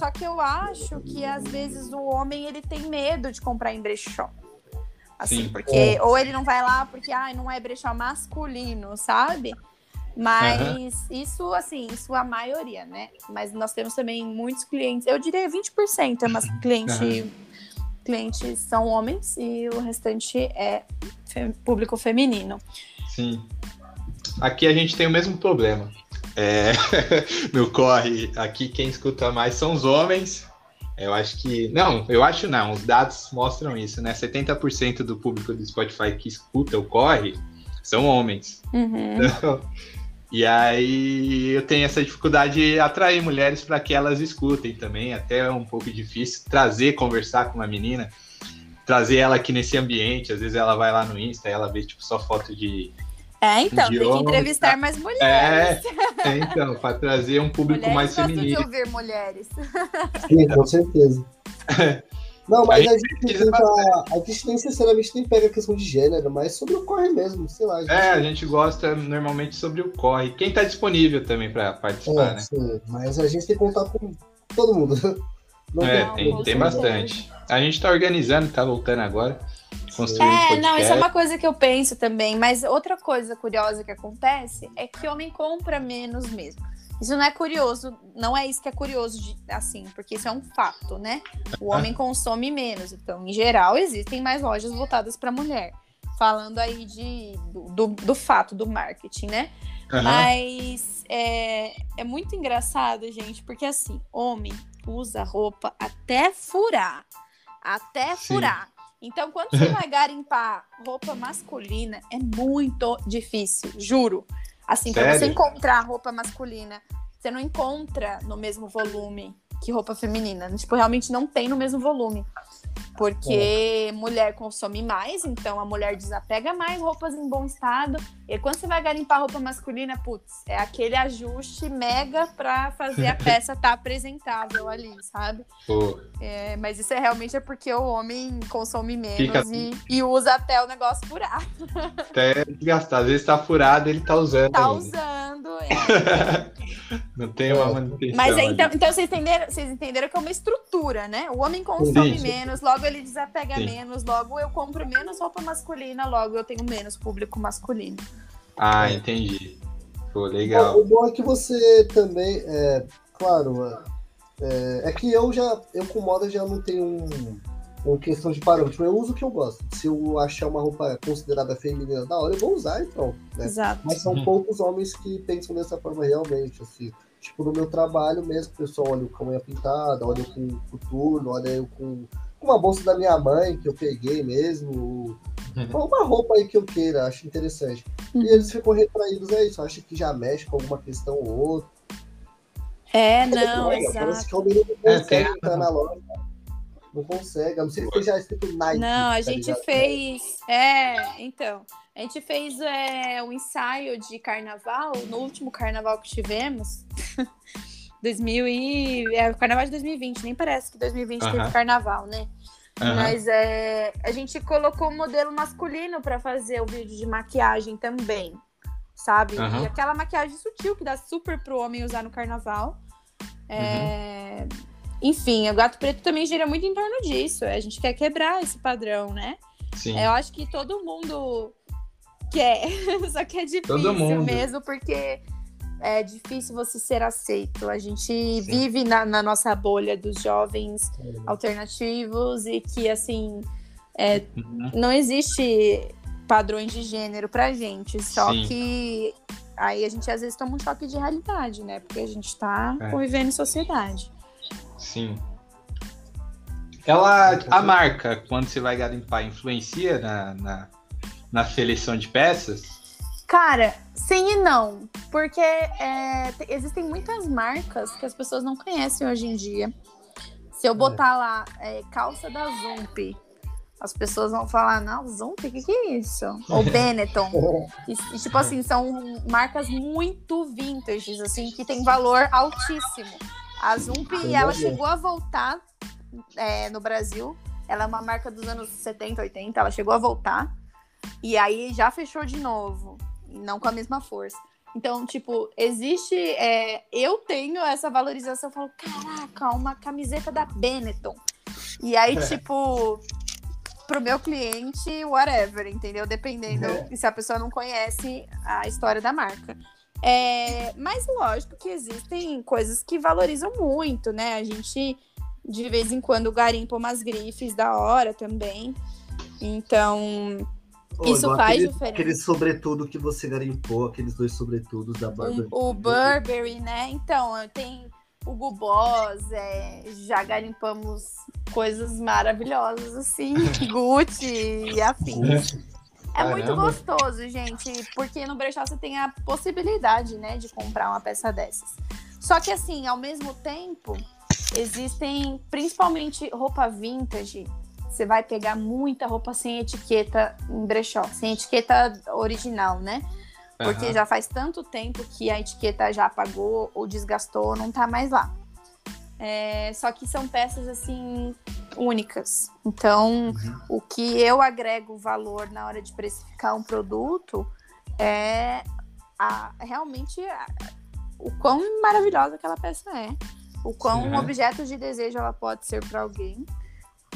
Só que eu acho que às vezes o homem, ele tem medo de comprar em brechó, assim, sim, porque ou ele não vai lá porque não é brechó masculino, sabe? Mas isso, assim, isso a maioria, né? Mas nós temos também muitos clientes, eu diria 20% é clientes são homens e o restante é público feminino. Sim. Aqui a gente tem o mesmo problema. No corre, aqui quem escuta mais são os homens. Eu acho que... Não, eu acho não. Os dados mostram isso, né? 70% do público do Spotify que escuta o corre são homens. Uhum. Então, e aí eu tenho essa dificuldade de atrair mulheres para que elas escutem também, até é um pouco difícil trazer, conversar com uma menina, trazer ela aqui nesse ambiente, às vezes ela vai lá no Insta, ela vê tipo só foto de... É, então, tem que entrevistar mais mulheres. É, então, para trazer um público mais feminino. Mulheres gostam de ouvir mulheres. Sim, com certeza. Não, mas a gente nem necessariamente nem pega a questão de gênero, mas sobre o corre mesmo, sei lá. A gente gosta normalmente sobre o corre. Quem tá disponível também para participar, né? Sim, mas a gente tem contato com todo mundo. Tem bastante. A gente tá organizando, tá voltando agora. Não, isso é uma coisa que eu penso também, mas outra coisa curiosa que acontece é que homem compra menos mesmo. Isso não é curioso, não é isso que é curioso, porque isso é um fato, né? O homem consome menos, então, em geral, existem mais lojas voltadas para mulher. Falando aí do fato, do marketing, né? Uhum. Mas é muito engraçado, gente, porque assim, homem usa roupa até furar. Até furar. Sim. Então, quando você vai garimpar roupa masculina, é muito difícil, juro. Assim, para você encontrar roupa masculina, você não encontra no mesmo volume que roupa feminina. Tipo, realmente não tem no mesmo volume. Porque mulher consome mais, então a mulher desapega mais roupas em bom estado. E quando você vai garimpar roupa masculina, putz, é aquele ajuste mega pra fazer a peça estar apresentável ali, sabe? É, mas isso realmente é porque o homem consome menos e usa até o negócio furado. Até desgastar. Às vezes tá furado, ele tá usando. Não tem uma manutenção. Mas então vocês entenderam que é uma estrutura, né? O homem consome menos, logo ele desapega menos, logo eu compro menos roupa masculina, logo eu tenho menos público masculino. Ah, entendi. Pô, legal. O bom é que você também, que eu com moda já não tenho uma questão de parâmetro. Eu uso o que eu gosto. Se eu achar uma roupa considerada feminina da hora, eu vou usar, então. Né? Exato. Mas são poucos homens que pensam dessa forma realmente, assim. Tipo, no meu trabalho mesmo, o pessoal olha com a unha pintada, olha com coturno, olha eu com uma bolsa da minha mãe que eu peguei mesmo. Uma roupa aí que eu queira, acho interessante. E eles ficam retraídos a isso, acho que já mexe com alguma questão ou outra. Exato. Parece que o menino não consegue entrar na loja. Não consegue, a não ser que já escrito Nike. Não, a gente fez... A gente fez um ensaio de carnaval, no último carnaval que tivemos, carnaval de 2020, nem parece que 2020 teve carnaval, né? Mas a gente colocou um modelo masculino para fazer o vídeo de maquiagem também, sabe? E aquela maquiagem sutil que dá super pro homem usar no carnaval. Enfim, o Gato Preto também gira muito em torno disso. A gente quer quebrar esse padrão, né? Sim. Eu acho que todo mundo quer, só que é difícil mesmo, porque é difícil você ser aceito. A gente vive na nossa bolha dos jovens alternativos e que, assim, não existe padrões de gênero pra gente, só que aí a gente às vezes toma um choque de realidade, né? Porque a gente tá convivendo em sociedade. Sim. A marca, quando você vai garimpar, influencia na seleção de peças? Cara, sim e não. Porque existem muitas marcas que as pessoas não conhecem hoje em dia. Se eu botar lá calça da Zump, as pessoas vão falar, não, Zump, o que é isso? Ou Benetton. E tipo assim, são marcas muito vintage, assim, que tem valor altíssimo. A Zump, ela chegou a voltar no Brasil. Ela é uma marca dos anos 70, 80, ela chegou a voltar. E aí já fechou de novo, não com a mesma força. Então, tipo, existe... eu tenho essa valorização, eu falo, caraca, uma camiseta da Benetton. E aí, tipo, pro meu cliente, whatever, entendeu? Dependendo se a pessoa não conhece a história da marca. Mas lógico que existem coisas que valorizam muito, né? A gente, de vez em quando, garimpa umas grifes da hora também. Então... Isso faz diferença. Aquele sobretudo que você garimpou, aqueles dois sobretudos da Burberry. O Burberry, né? Então, tem o Hugo Boss, já garimpamos coisas maravilhosas, assim, Gucci e afins. É muito gostoso, gente, porque no brechó você tem a possibilidade, né, de comprar uma peça dessas. Só que assim, ao mesmo tempo, existem principalmente roupa vintage. Você vai pegar muita roupa sem etiqueta em brechó, sem etiqueta original, né? Porque já faz tanto tempo que a etiqueta já apagou ou desgastou, não tá mais lá. É, só que são peças, assim, únicas. Então, o que eu agrego valor na hora de precificar um produto é realmente o quão maravilhosa aquela peça é. O quão um objeto de desejo ela pode ser para alguém,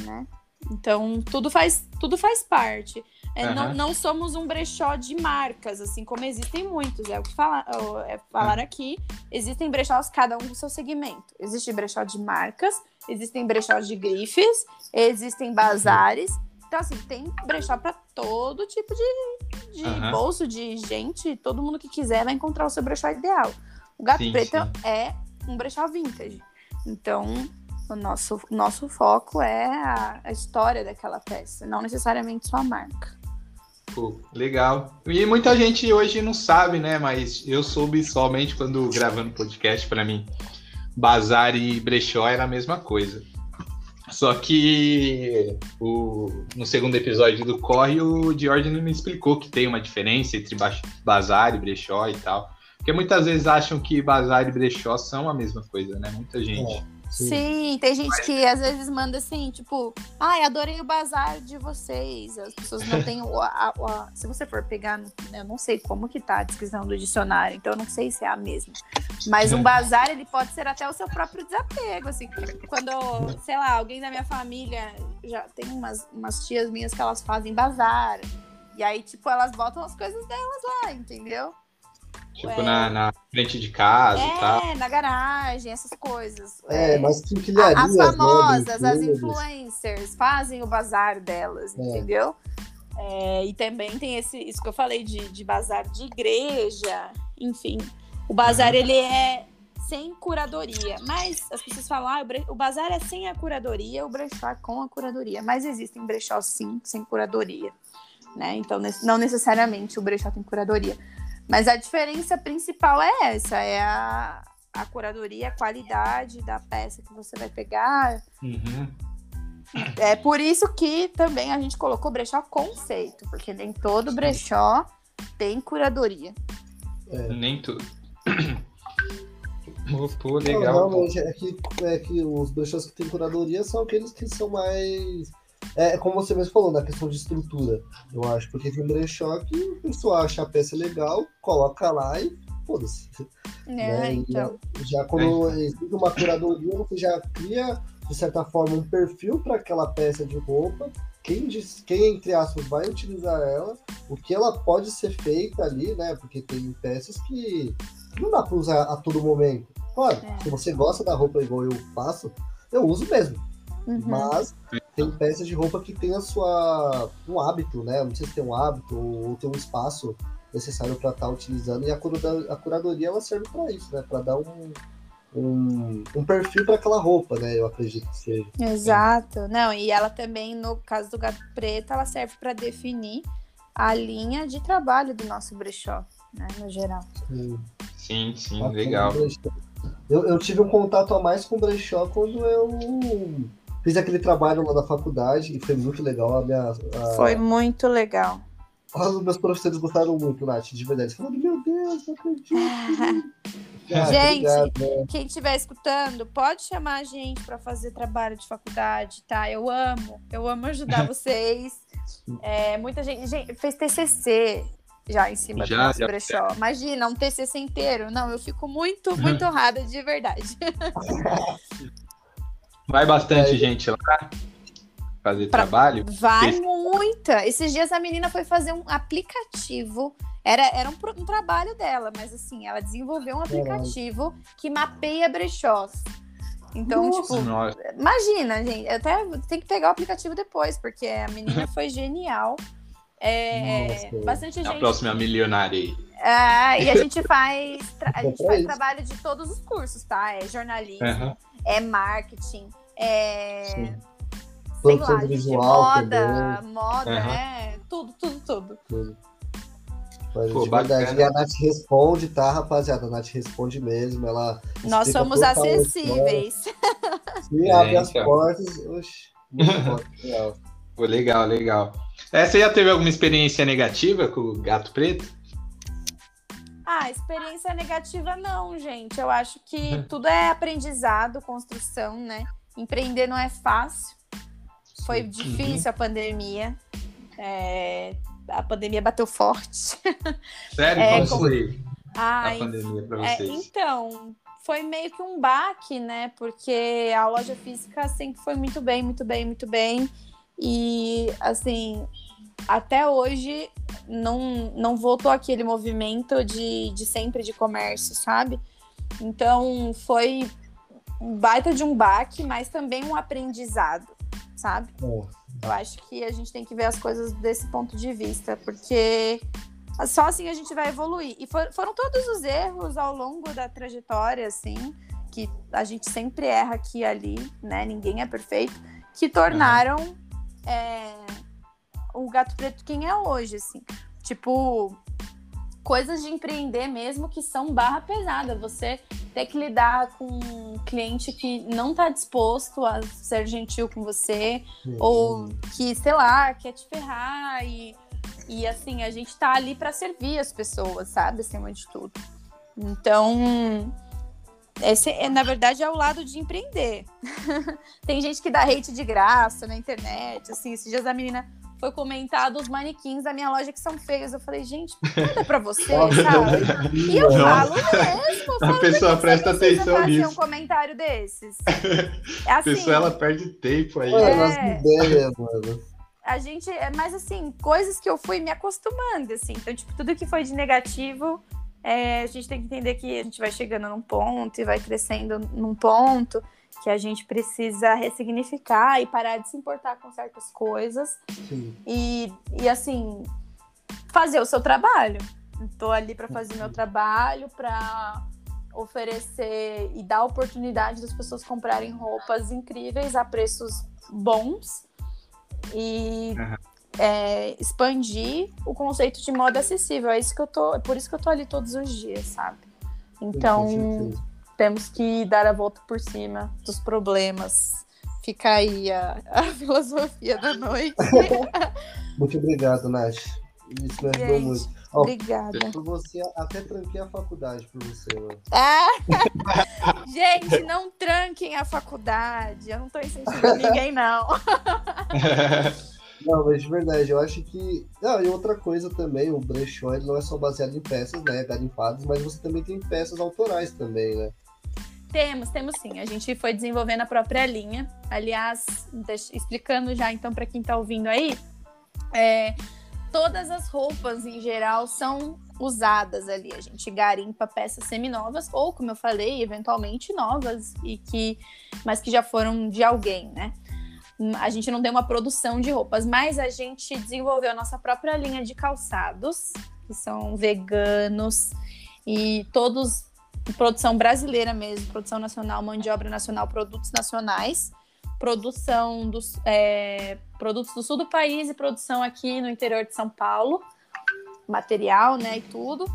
né? Então, tudo faz parte. É, não somos um brechó de marcas, assim, como existem muitos. É o que falaram aqui. Existem brechós, cada um do seu segmento. Existe brechó de marcas, existem brechós de grifes, existem bazares. Então, assim, tem brechó para todo tipo de bolso, de gente. Todo mundo que quiser vai encontrar o seu brechó ideal. O Gato Preto é um brechó vintage. Então... O nosso foco é a história daquela peça, não necessariamente só a marca. Pô, legal. E muita gente hoje não sabe, né? Mas eu soube somente quando gravando podcast. Para mim, bazar e brechó era a mesma coisa. Só que no segundo episódio do Corre, o Jordan me explicou que tem uma diferença entre bazar e brechó e tal. Porque muitas vezes acham que bazar e brechó são a mesma coisa, né? Muita gente... Sim, tem gente que às vezes manda assim, tipo, ai, adorei o bazar de vocês. As pessoas não têm se você for pegar, eu não sei como que tá a descrição do dicionário, então eu não sei se é a mesma. Mas um bazar, ele pode ser até o seu próprio desapego, assim. Quando, sei lá, alguém da minha família, já tem umas tias minhas que elas fazem bazar. E aí, tipo, elas botam as coisas delas lá, entendeu? Tipo, na frente de casa e tal. É, na garagem, essas coisas. É, mas as famosas, né, as influencers fazem o bazar delas, entendeu? É, e também tem isso que eu falei de bazar de igreja, enfim. O bazar, ele é sem curadoria, mas as pessoas falam, o bazar é sem a curadoria, o brechó é com a curadoria. Mas existem brechó, sim, sem curadoria, né? Então, não necessariamente o brechó tem curadoria. Mas a diferença principal é essa, é a curadoria, a qualidade da peça que você vai pegar. É por isso que também a gente colocou brechó conceito, porque nem todo brechó tem curadoria. É. Nem tudo. Pô, legal. Não, é que os brechós que têm curadoria são aqueles que são mais... É como você mesmo falou, na questão de estrutura, eu acho, porque tem um brechó que a pessoa acha a peça legal, coloca lá e foda-se. Né? Então. Já quando existe uma curadoria, você já cria, de certa forma, um perfil para aquela peça de roupa, quem, entre aspas, vai utilizar ela, o que ela pode ser feita ali, né? Porque tem peças que não dá para usar a todo momento. Claro, se você gosta da roupa igual eu faço, eu uso mesmo. Mas tem peças de roupa que tem um hábito, né? Não sei se tem um hábito ou tem um espaço necessário para estar utilizando. E a curadoria, ela serve para isso, né? Para dar um perfil para aquela roupa, né? Eu acredito que seja. Exato. Não, e ela também, no caso do Gato Preto, ela serve para definir a linha de trabalho do nosso brechó, né? No geral. Sim, legal. Eu tive um contato a mais com o brechó quando eu fiz aquele trabalho lá da faculdade e foi muito legal. Foi muito legal. Os meus professores gostaram muito, Nath, de verdade. Eles falaram, meu Deus, não acredito. Gente, obrigado. Quem estiver escutando, pode chamar a gente para fazer trabalho de faculdade, tá? Eu amo ajudar vocês. Muita gente fez TCC já em cima do nosso brechó. Imagina, um TCC inteiro. Não, eu fico muito, muito honrada, de verdade. Vai bastante gente lá fazer trabalho? Vai muita. Esses dias a menina foi fazer um aplicativo. Era um trabalho dela, mas assim, ela desenvolveu um aplicativo que mapeia brechós. Então, imagina, gente. Até tem que pegar o aplicativo depois, porque a menina foi genial. Bastante gente. A próxima milionária aí. E a gente faz trabalho de todos os cursos, tá? É jornalismo. É marketing, é sei lá, de moda, é tudo, tudo, de tudo. Mas pô, de verdade, a Nath responde, tá, rapaziada? A Nath responde mesmo, ela... Nós somos acessíveis. E abre as portas. Oxi, legal. Pô, legal, legal. Você já teve alguma experiência negativa com o Gato Preto? Experiência negativa não, gente. Eu acho que tudo é aprendizado, construção, né? Empreender não é fácil. Foi difícil a pandemia. A pandemia bateu forte. Sério? Como foi a pandemia pra vocês? Então, foi meio que um baque, né? Porque a loja física sempre foi muito bem, muito bem, muito bem. E, assim... Até hoje não voltou aquele movimento de sempre de comércio, sabe? Então foi um baita de um baque, mas também um aprendizado, sabe? Eu acho que a gente tem que ver as coisas desse ponto de vista, porque só assim a gente vai evoluir. E foram todos os erros ao longo da trajetória, assim, que a gente sempre erra aqui e ali, né? Ninguém é perfeito, que tornaram... o Gato Preto quem é hoje, assim. Tipo, coisas de empreender mesmo que são barra pesada. Você ter que lidar com um cliente que não tá disposto a ser gentil com você, ou que, sei lá, quer te ferrar e assim, a gente tá ali pra servir as pessoas, sabe? Acima de tudo. Então... Esse, na verdade, é o lado de empreender. Tem gente que dá hate de graça na internet, assim. Esses dias a menina foi comentar dos manequins da minha loja que são feios. Eu falei, gente, manda pra você, sabe? E eu falo mesmo. A pessoa presta atenção nisso. Um comentário desses. É assim, a pessoa, ela perde tempo aí. Mano. A gente, mas assim, coisas que eu fui me acostumando, assim. Então, tipo, tudo que foi de negativo... a gente tem que entender que a gente vai chegando num ponto e vai crescendo num ponto que a gente precisa ressignificar e parar de se importar com certas coisas. Sim. E assim, fazer o seu trabalho. Estou ali para fazer o meu trabalho, para oferecer e dar a oportunidade das pessoas comprarem roupas incríveis a preços bons e... expandir o conceito de moda acessível. Por isso que eu tô ali todos os dias, sabe? Então, temos que dar a volta por cima dos problemas. Fica aí a filosofia da noite. Muito obrigado, Nath. Isso me ajudou muito. Obrigada. Você, até tranquei a faculdade por você, mano. Gente, não tranquem a faculdade. Eu não tô incentivando ninguém, não. Não, mas de verdade, eu acho que... e outra coisa também, o brechó, ele não é só baseado em peças, né, garimpadas, mas você também tem peças autorais também, né? Temos sim. A gente foi desenvolvendo a própria linha. Aliás, explicando já, então, para quem tá ouvindo aí, todas as roupas, em geral, são usadas ali. A gente garimpa peças seminovas, ou, como eu falei, eventualmente novas, mas que já foram de alguém, né? A gente não tem uma produção de roupas, mas a gente desenvolveu a nossa própria linha de calçados, que são veganos, e todos produção brasileira mesmo, produção nacional, mão de obra nacional, produtos nacionais, produção produtos do sul do país e produção aqui no interior de São Paulo, material, né, e tudo.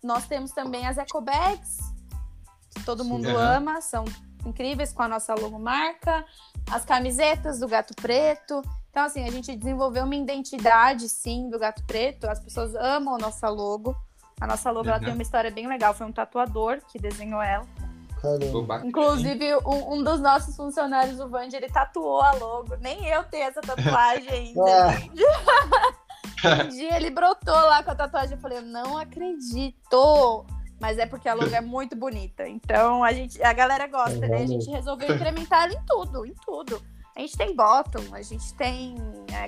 Nós temos também as ecobags, que todo mundo ama, são incríveis, com a nossa logomarca, as camisetas do Gato Preto. Então, assim, a gente desenvolveu uma identidade, sim, do Gato Preto. As pessoas amam a nossa logo. A nossa logo, ela tem uma história bem legal. Foi um tatuador que desenhou ela. Caramba. Inclusive, um dos nossos funcionários, o Vand, ele tatuou a logo. Nem eu tenho essa tatuagem ainda. Um dia ele brotou lá com a tatuagem. Eu falei, eu não acredito. Mas é porque a logo é muito bonita. Então, a galera gosta, né? A gente resolveu incrementar ela em tudo, em tudo. A gente tem bottom, a gente tem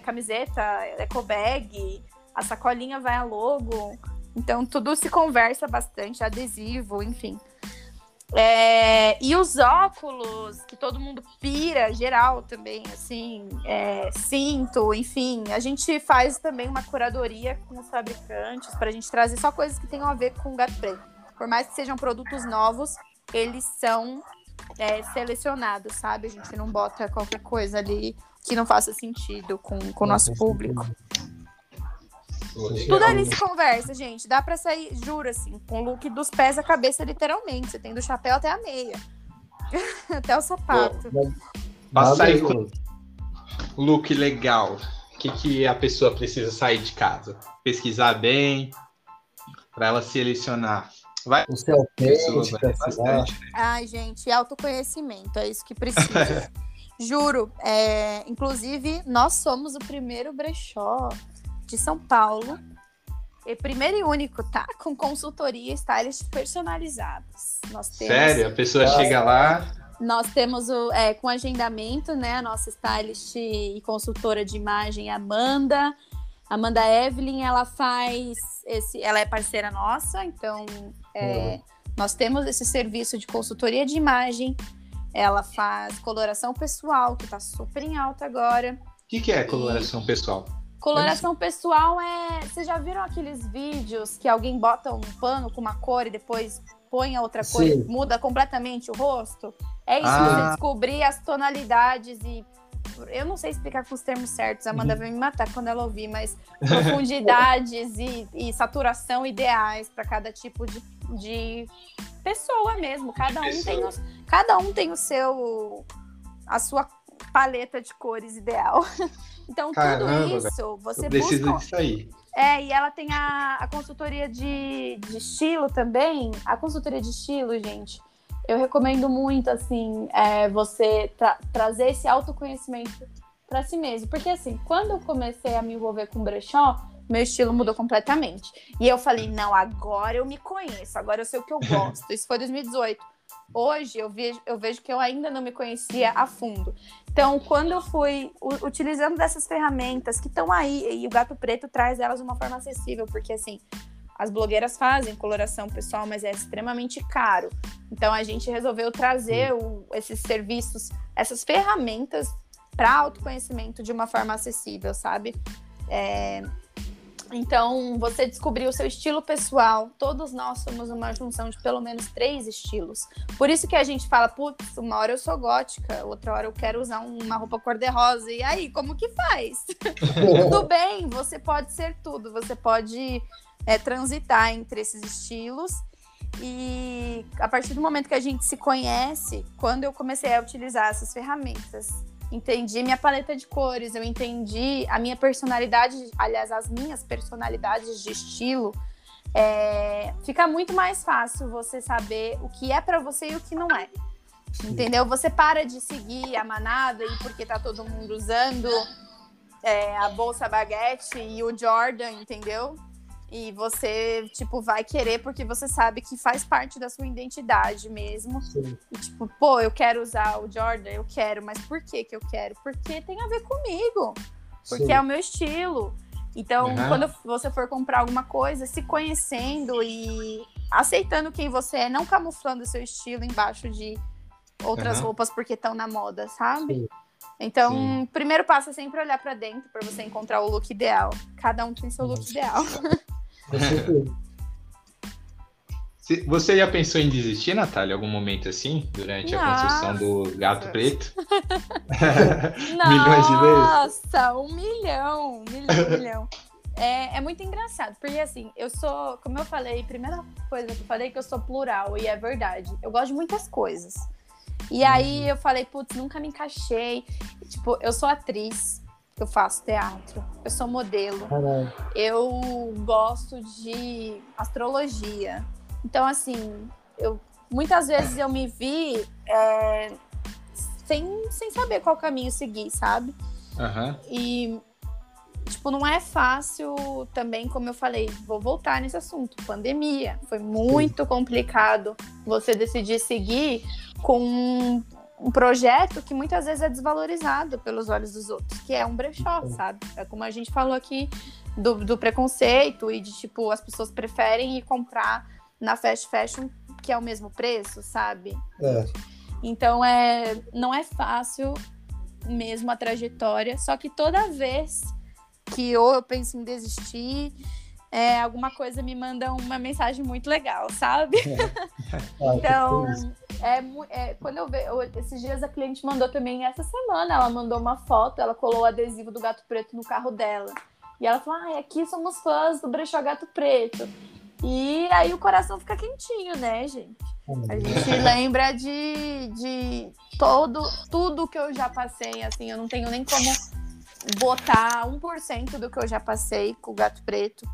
camiseta, ecobag, a sacolinha vai a logo. Então, tudo se conversa bastante, adesivo, enfim. E os óculos, que todo mundo pira, geral também, assim, cinto, enfim. A gente faz também uma curadoria com os fabricantes pra gente trazer só coisas que tenham a ver com o Gato Preto. Por mais que sejam produtos novos, eles são selecionados, sabe? A gente não bota qualquer coisa ali que não faça sentido com o nosso público. Tudo ali se conversa, gente. Dá pra sair, juro, assim, com look dos pés à cabeça, literalmente. Você tem do chapéu até a meia. Até o sapato. Pra sair com look legal, o que a pessoa precisa sair de casa? Pesquisar bem, pra ela selecionar. Vai. O seu bastante. Ai, gente, autoconhecimento, é isso que precisa. Juro, inclusive, nós somos o primeiro brechó de São Paulo. E primeiro e único, tá? Com consultoria e stylists personalizados. Nós temos, sério? A pessoa chega lá... Nós temos, com agendamento, né? A nossa stylist e consultora de imagem, Amanda Evelyn, ela faz... ela é parceira nossa, então... Nós temos esse serviço de consultoria de imagem. Ela faz coloração pessoal, que tá super em alta agora. O que é coloração pessoal? Coloração pessoal é... Vocês já viram aqueles vídeos que alguém bota um pano com uma cor e depois põe a outra cor e muda completamente o rosto? É isso, você descobrir as tonalidades e... Eu não sei explicar com os termos certos, a Amanda vai me matar quando ela ouvir, mas profundidades e saturação ideais para cada tipo de pessoa mesmo. Cada um tem o seu... a sua paleta de cores ideal. Então, caramba, tudo isso, você busca... Disso aí. E ela tem a consultoria de estilo também. A consultoria de estilo, gente, eu recomendo muito, assim, você trazer esse autoconhecimento para si mesmo. Porque, assim, quando eu comecei a me envolver com brechó, meu estilo mudou completamente. E eu falei, não, agora eu me conheço, agora eu sei o que eu gosto. Isso foi 2018. Hoje eu vejo que eu ainda não me conhecia a fundo. Então, quando eu fui utilizando dessas ferramentas que estão aí, e o Gato Preto traz elas de uma forma acessível, porque assim, as blogueiras fazem coloração pessoal, mas é extremamente caro. Então a gente resolveu trazer esses serviços, essas ferramentas para autoconhecimento de uma forma acessível, sabe? Então, você descobriu o seu estilo pessoal. Todos nós somos uma junção de pelo menos 3 estilos. Por isso que a gente fala, putz, uma hora eu sou gótica, outra hora eu quero usar uma roupa cor-de-rosa. E aí, como que faz? Tudo bem, você pode ser tudo. Você pode transitar entre esses estilos. E a partir do momento que a gente se conhece, quando eu comecei a utilizar essas ferramentas... Entendi minha paleta de cores, eu entendi a minha personalidade, aliás, as minhas personalidades de estilo. Fica muito mais fácil você saber o que é pra você e o que não é. Entendeu? Você para de seguir a manada e porque tá todo mundo usando a bolsa baguete e o Jordan, entendeu? E você, tipo, vai querer porque você sabe que faz parte da sua identidade mesmo. Sim. E tipo, pô, eu quero usar o Jordan, eu quero, mas por que que eu quero? Porque tem a ver comigo, porque é o meu estilo. Então, quando você for comprar alguma coisa, se conhecendo e aceitando quem você é, não camuflando o seu estilo embaixo de outras roupas porque estão na moda, sabe? Sim. Então, o primeiro passo é sempre olhar pra dentro pra você encontrar o look ideal. Cada um tem seu look ideal. Você já pensou em desistir, Natália, em algum momento assim? Durante a construção do Gato Preto? Milhões de vezes? Nossa, 1 milhão. É muito engraçado, porque assim, eu sou, como eu falei, primeira coisa que eu falei é que eu sou plural, e é verdade. Eu gosto de muitas coisas. E aí eu falei, putz, nunca me encaixei. Tipo, eu sou atriz, eu faço teatro, eu sou modelo, eu gosto de astrologia. Então, assim, muitas vezes eu me vi sem saber qual caminho seguir, sabe? E, tipo, não é fácil também, como eu falei, vou voltar nesse assunto. Pandemia, foi muito complicado você decidir seguir com um projeto que muitas vezes é desvalorizado pelos olhos dos outros, que é um brechó, sabe? É como a gente falou aqui do preconceito e de, tipo, as pessoas preferem ir comprar na fast fashion, que é o mesmo preço, sabe? Então, não é fácil mesmo a trajetória, só que toda vez que ou eu penso em desistir, alguma coisa me manda uma mensagem muito legal, sabe? Então, quando eu vejo... Esses dias a cliente mandou também, essa semana, ela mandou uma foto, ela colou o adesivo do Gato Preto no carro dela. E ela falou, ah, aqui somos fãs do Brechó Gato Preto. E aí o coração fica quentinho, né, gente? A gente lembra de tudo que eu já passei, assim, eu não tenho nem como botar 1% do que eu já passei com o Gato Preto.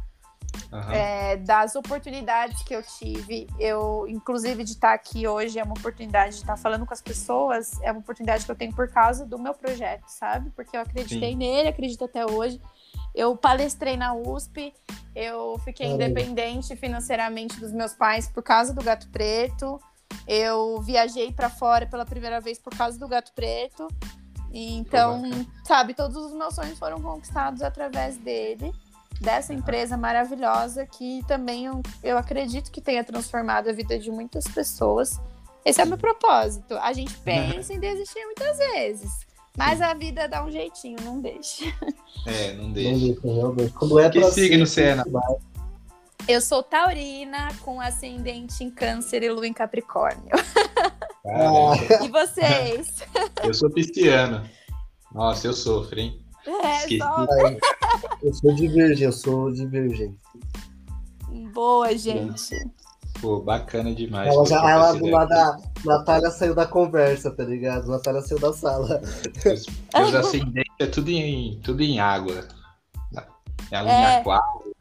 Uhum. Das oportunidades que eu tive, eu, inclusive, de estar aqui hoje é uma oportunidade de estar falando com as pessoas, é uma oportunidade que eu tenho por causa do meu projeto, sabe? Porque eu acreditei Sim. nele, acredito até hoje. Eu palestrei na USP, eu fiquei independente financeiramente dos meus pais por causa do Gato Preto, eu viajei para fora pela primeira vez por causa do Gato Preto, então, sabe, todos os meus sonhos foram conquistados através dele, dessa empresa maravilhosa que também eu acredito que tenha transformado a vida de muitas pessoas. Esse é o meu propósito. A gente pensa em desistir muitas vezes, mas a vida dá um jeitinho, não deixa. É, não deixa. Que signo você é, Natália? Eu sou taurina, com ascendente em Câncer e lua em Capricórnio. E vocês? Eu sou pisciana. Nossa, eu sofro, hein? Eu sou de virgem. Boa, gente. Pô, bacana demais. Ela do lado da Natália saiu da conversa, tá ligado? Natália saiu da sala. Os ascendentes é tudo em água. É água em aquário.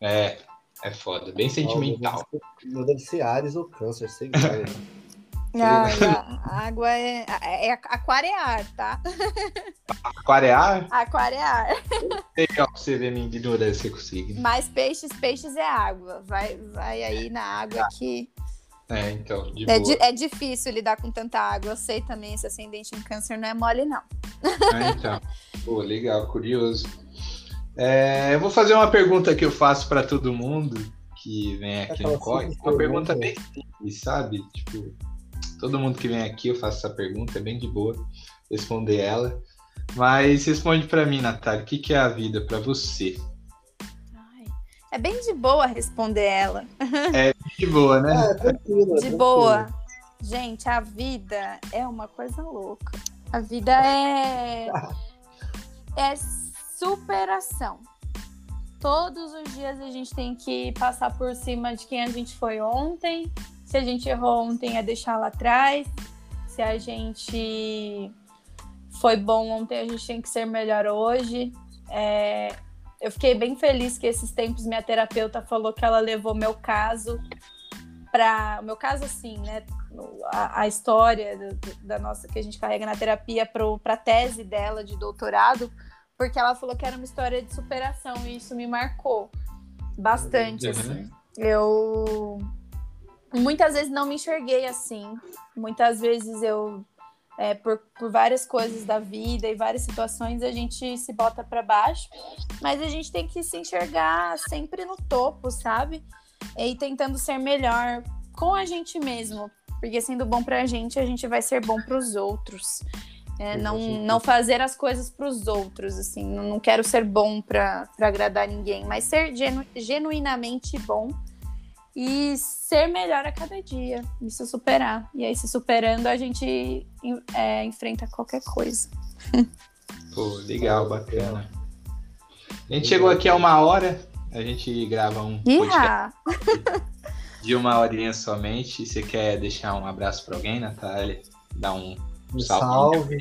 É foda, bem sentimental. Não deve ser Áries ou Câncer, sei lá. A água é aquarear, tá? Aquarear? Aquarear. Legal pra você ver minha ignorância consigo. Mas peixes é água. Vai aí na água que... É, então, de boa. É difícil lidar com tanta água. Eu sei também, esse ascendente em Câncer não é mole, não. É, então. Pô, legal, curioso. Eu vou fazer uma pergunta que eu faço pra todo mundo que vem aqui no COI. Uma pergunta bem simples, sabe? Tipo... Todo mundo que vem aqui, eu faço essa pergunta, é bem de boa responder ela. Mas responde pra mim, Natália, o que é a vida pra você? Ai, é bem de boa responder ela. É de boa, né? De boa. Gente, a vida é uma coisa louca. A vida é superação. Todos os dias a gente tem que passar por cima de quem a gente foi ontem. Se a gente errou ontem, é deixar lá atrás. Se a gente foi bom ontem, a gente tem que ser melhor hoje. Eu fiquei bem feliz que esses tempos minha terapeuta falou que ela levou meu caso para... O meu caso, assim, né? A história da nossa que a gente carrega na terapia para a tese dela de doutorado, porque ela falou que era uma história de superação e isso me marcou bastante, assim. Eu... Muitas vezes não me enxerguei assim, muitas vezes eu, por várias coisas da vida e várias situações, a gente se bota para baixo, mas a gente tem que se enxergar sempre no topo, sabe? E tentando ser melhor com a gente mesmo, porque sendo bom pra gente, a gente vai ser bom pros outros. Não fazer as coisas pros outros, assim, não quero ser bom pra agradar ninguém, mas ser genuinamente bom. E ser melhor a cada dia, e se superar. E aí, se superando, a gente enfrenta qualquer coisa. Pô, legal, bacana. A gente chegou aqui a 1h, a gente grava um podcast de 1 horinha somente. E você quer deixar um abraço para alguém, Natália? Dar um salve.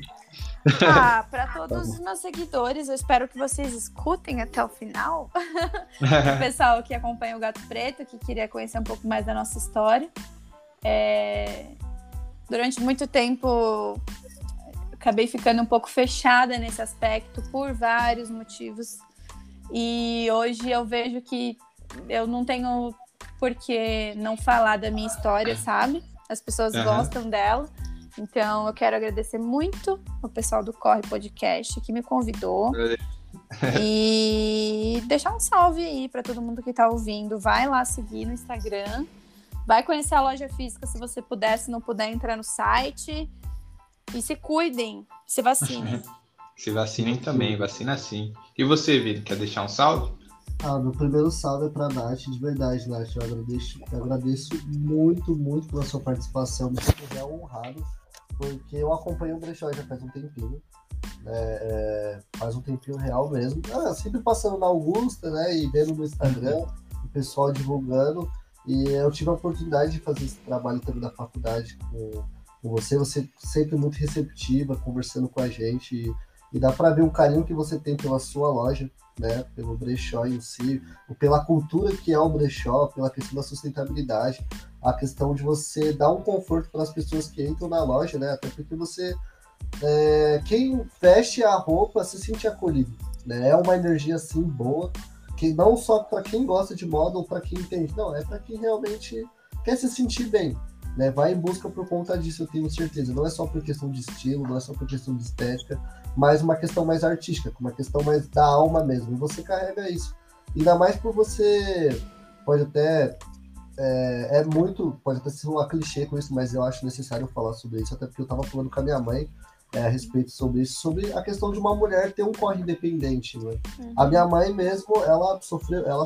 Para todos os meus seguidores, eu espero que vocês escutem até o final. O pessoal que acompanha o Gato Preto, que queria conhecer um pouco mais da nossa história. Durante muito tempo, acabei ficando um pouco fechada nesse aspecto por vários motivos. E hoje eu vejo que eu não tenho por que não falar da minha história, sabe? As pessoas gostam dela. Então, eu quero agradecer muito ao pessoal do Corre Podcast que me convidou. E deixar um salve aí para todo mundo que tá ouvindo. Vai lá seguir no Instagram. Vai conhecer a loja física se você puder. Se não puder, entrar no site. E se cuidem. Se vacinem. Se vacinem também. Vacina sim. E você, Vitor, quer deixar um salve? Meu primeiro salve é pra Nath, de verdade, Nath. Eu agradeço muito, muito pela sua participação. Me sinto honrado. Porque eu acompanho o Brechó já faz um tempinho. faz um tempinho real mesmo. Sempre passando na Augusta, né? E vendo no Instagram, o pessoal divulgando. E eu tive a oportunidade de fazer esse trabalho também da faculdade com você. Você sempre muito receptiva, conversando com a gente. E dá para ver o carinho que você tem pela sua loja, né? Pelo brechó em si, pela cultura que é o brechó, pela questão da sustentabilidade, a questão de você dar um conforto para as pessoas que entram na loja, né? Até porque você... quem veste a roupa se sente acolhido, né? É uma energia assim boa, que não só para quem gosta de moda ou para quem entende, não, é para quem realmente quer se sentir bem, né? Vai em busca por conta disso, eu tenho certeza. Não é só por questão de estilo, não é só por questão de estética, mas uma questão mais artística, uma questão mais da alma mesmo. E você carrega isso, ainda mais por você, pode até ser uma clichê com isso, mas eu acho necessário falar sobre isso, até porque eu estava falando com a minha mãe a respeito sobre isso, sobre a questão de uma mulher ter um corre independente, né? Uhum. A minha mãe mesmo, ela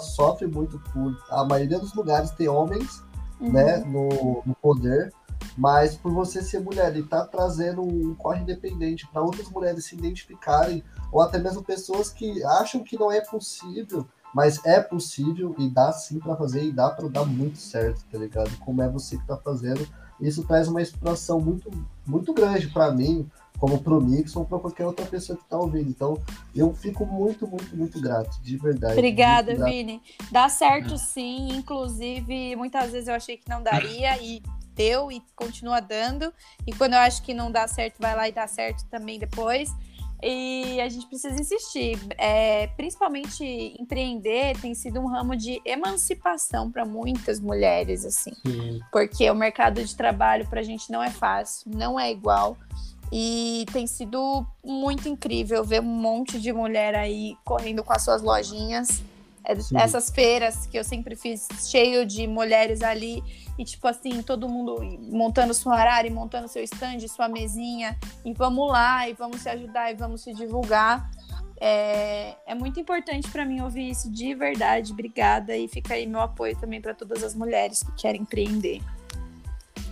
sofre muito por... A maioria dos lugares tem homens, uhum, né, no poder, mas por você ser mulher e tá trazendo um corre independente para outras mulheres se identificarem, ou até mesmo pessoas que acham que não é possível, mas é possível e dá sim para fazer, e dá para dar muito certo, tá ligado? Como é você que tá fazendo, isso traz uma inspiração muito, muito grande para mim, como pro Nixon, ou para qualquer outra pessoa que tá ouvindo. Então, eu fico muito, muito, muito grato, de verdade. Obrigada, Vini. Dá certo sim, inclusive, muitas vezes eu achei que não daria e deu e continua dando. E quando eu acho que não dá certo, vai lá e dá certo também depois. E a gente precisa insistir, principalmente empreender tem sido um ramo de emancipação para muitas mulheres, assim. Sim. Porque o mercado de trabalho para a gente não é fácil, não é igual, e tem sido muito incrível ver um monte de mulher aí correndo com as suas lojinhas. Sim. Essas feiras que eu sempre fiz, cheio de mulheres ali, e tipo assim, todo mundo montando seu horário, montando seu stand, sua mesinha, e vamos lá, e vamos se ajudar, e vamos se divulgar. É muito importante para mim ouvir isso, de verdade. Obrigada, e fica aí meu apoio também para todas as mulheres que querem empreender.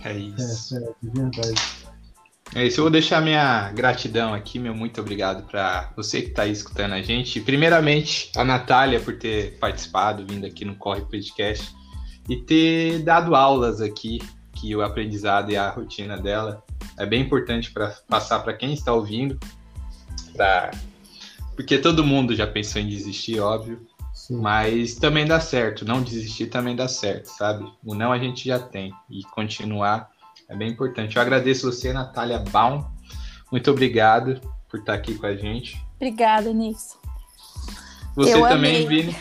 É isso. É verdade. É isso, eu vou deixar minha gratidão aqui, meu muito obrigado para você que está aí escutando a gente. Primeiramente, a Natália por ter participado, vindo aqui no Corre Podcast e ter dado aulas aqui, que o aprendizado e a rotina dela é bem importante para passar para quem está ouvindo, porque todo mundo já pensou em desistir, óbvio, sim, mas também dá certo, não desistir também dá certo, sabe? O não a gente já tem, e continuar é bem importante. Eu agradeço você, Natália Baum. Muito obrigado por estar aqui com a gente. Obrigada, Nixon. Você eu também, amei. Vini.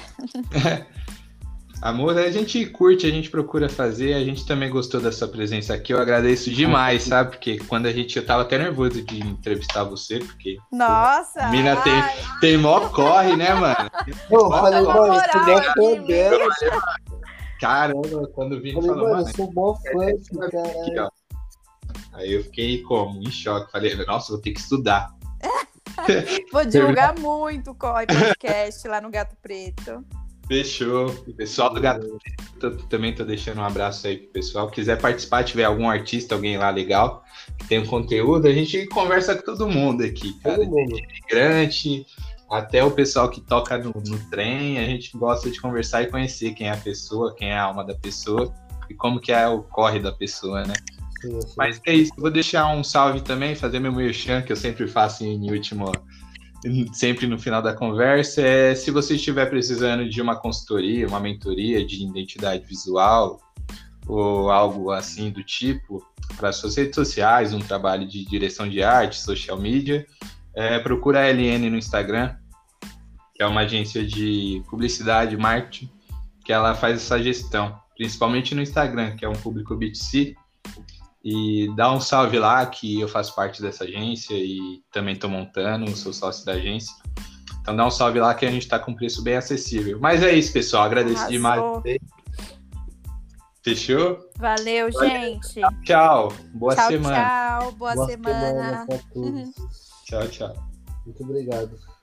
Amor, a gente curte, a gente procura fazer. A gente também gostou da sua presença aqui. Eu agradeço demais, sabe? Porque quando eu tava até nervoso de entrevistar você, porque... Nossa! A mina tem mó corre, né, mano? Pô, falei, mano, caramba, quando o Vini falou, mano, eu sou bom fã, cara. Aí eu fiquei em choque. Falei, nossa, vou ter que estudar. Vou divulgar muito o Corre Podcast lá no Gato Preto. Fechou. O pessoal do Gato Preto, também tô deixando um abraço aí pro pessoal. Se quiser participar, tiver algum artista, alguém lá legal, que tem um conteúdo, a gente conversa com todo mundo aqui, cara. Desde imigrante até o pessoal que toca no trem, a gente gosta de conversar e conhecer quem é a pessoa, quem é a alma da pessoa e como que é o corre da pessoa, né? Sim. Mas é isso, eu vou deixar um salve também, fazer meu merchan, que eu sempre faço sempre no final da conversa. Se você estiver precisando de uma consultoria, uma mentoria de identidade visual ou algo assim do tipo, para suas redes sociais, um trabalho de direção de arte, social media, procura a LN no Instagram, que é uma agência de publicidade e marketing, que ela faz essa gestão, principalmente no Instagram, que é um público B2C, e dá um salve lá, que eu faço parte dessa agência e também estou montando, sou sócio da agência, então dá um salve lá que a gente está com um preço bem acessível. Mas é isso, pessoal, agradeço demais. Fechou? Valeu, gente. Tchau, boa semana. Tchau, boa semana. Tchau, tchau. Muito obrigado.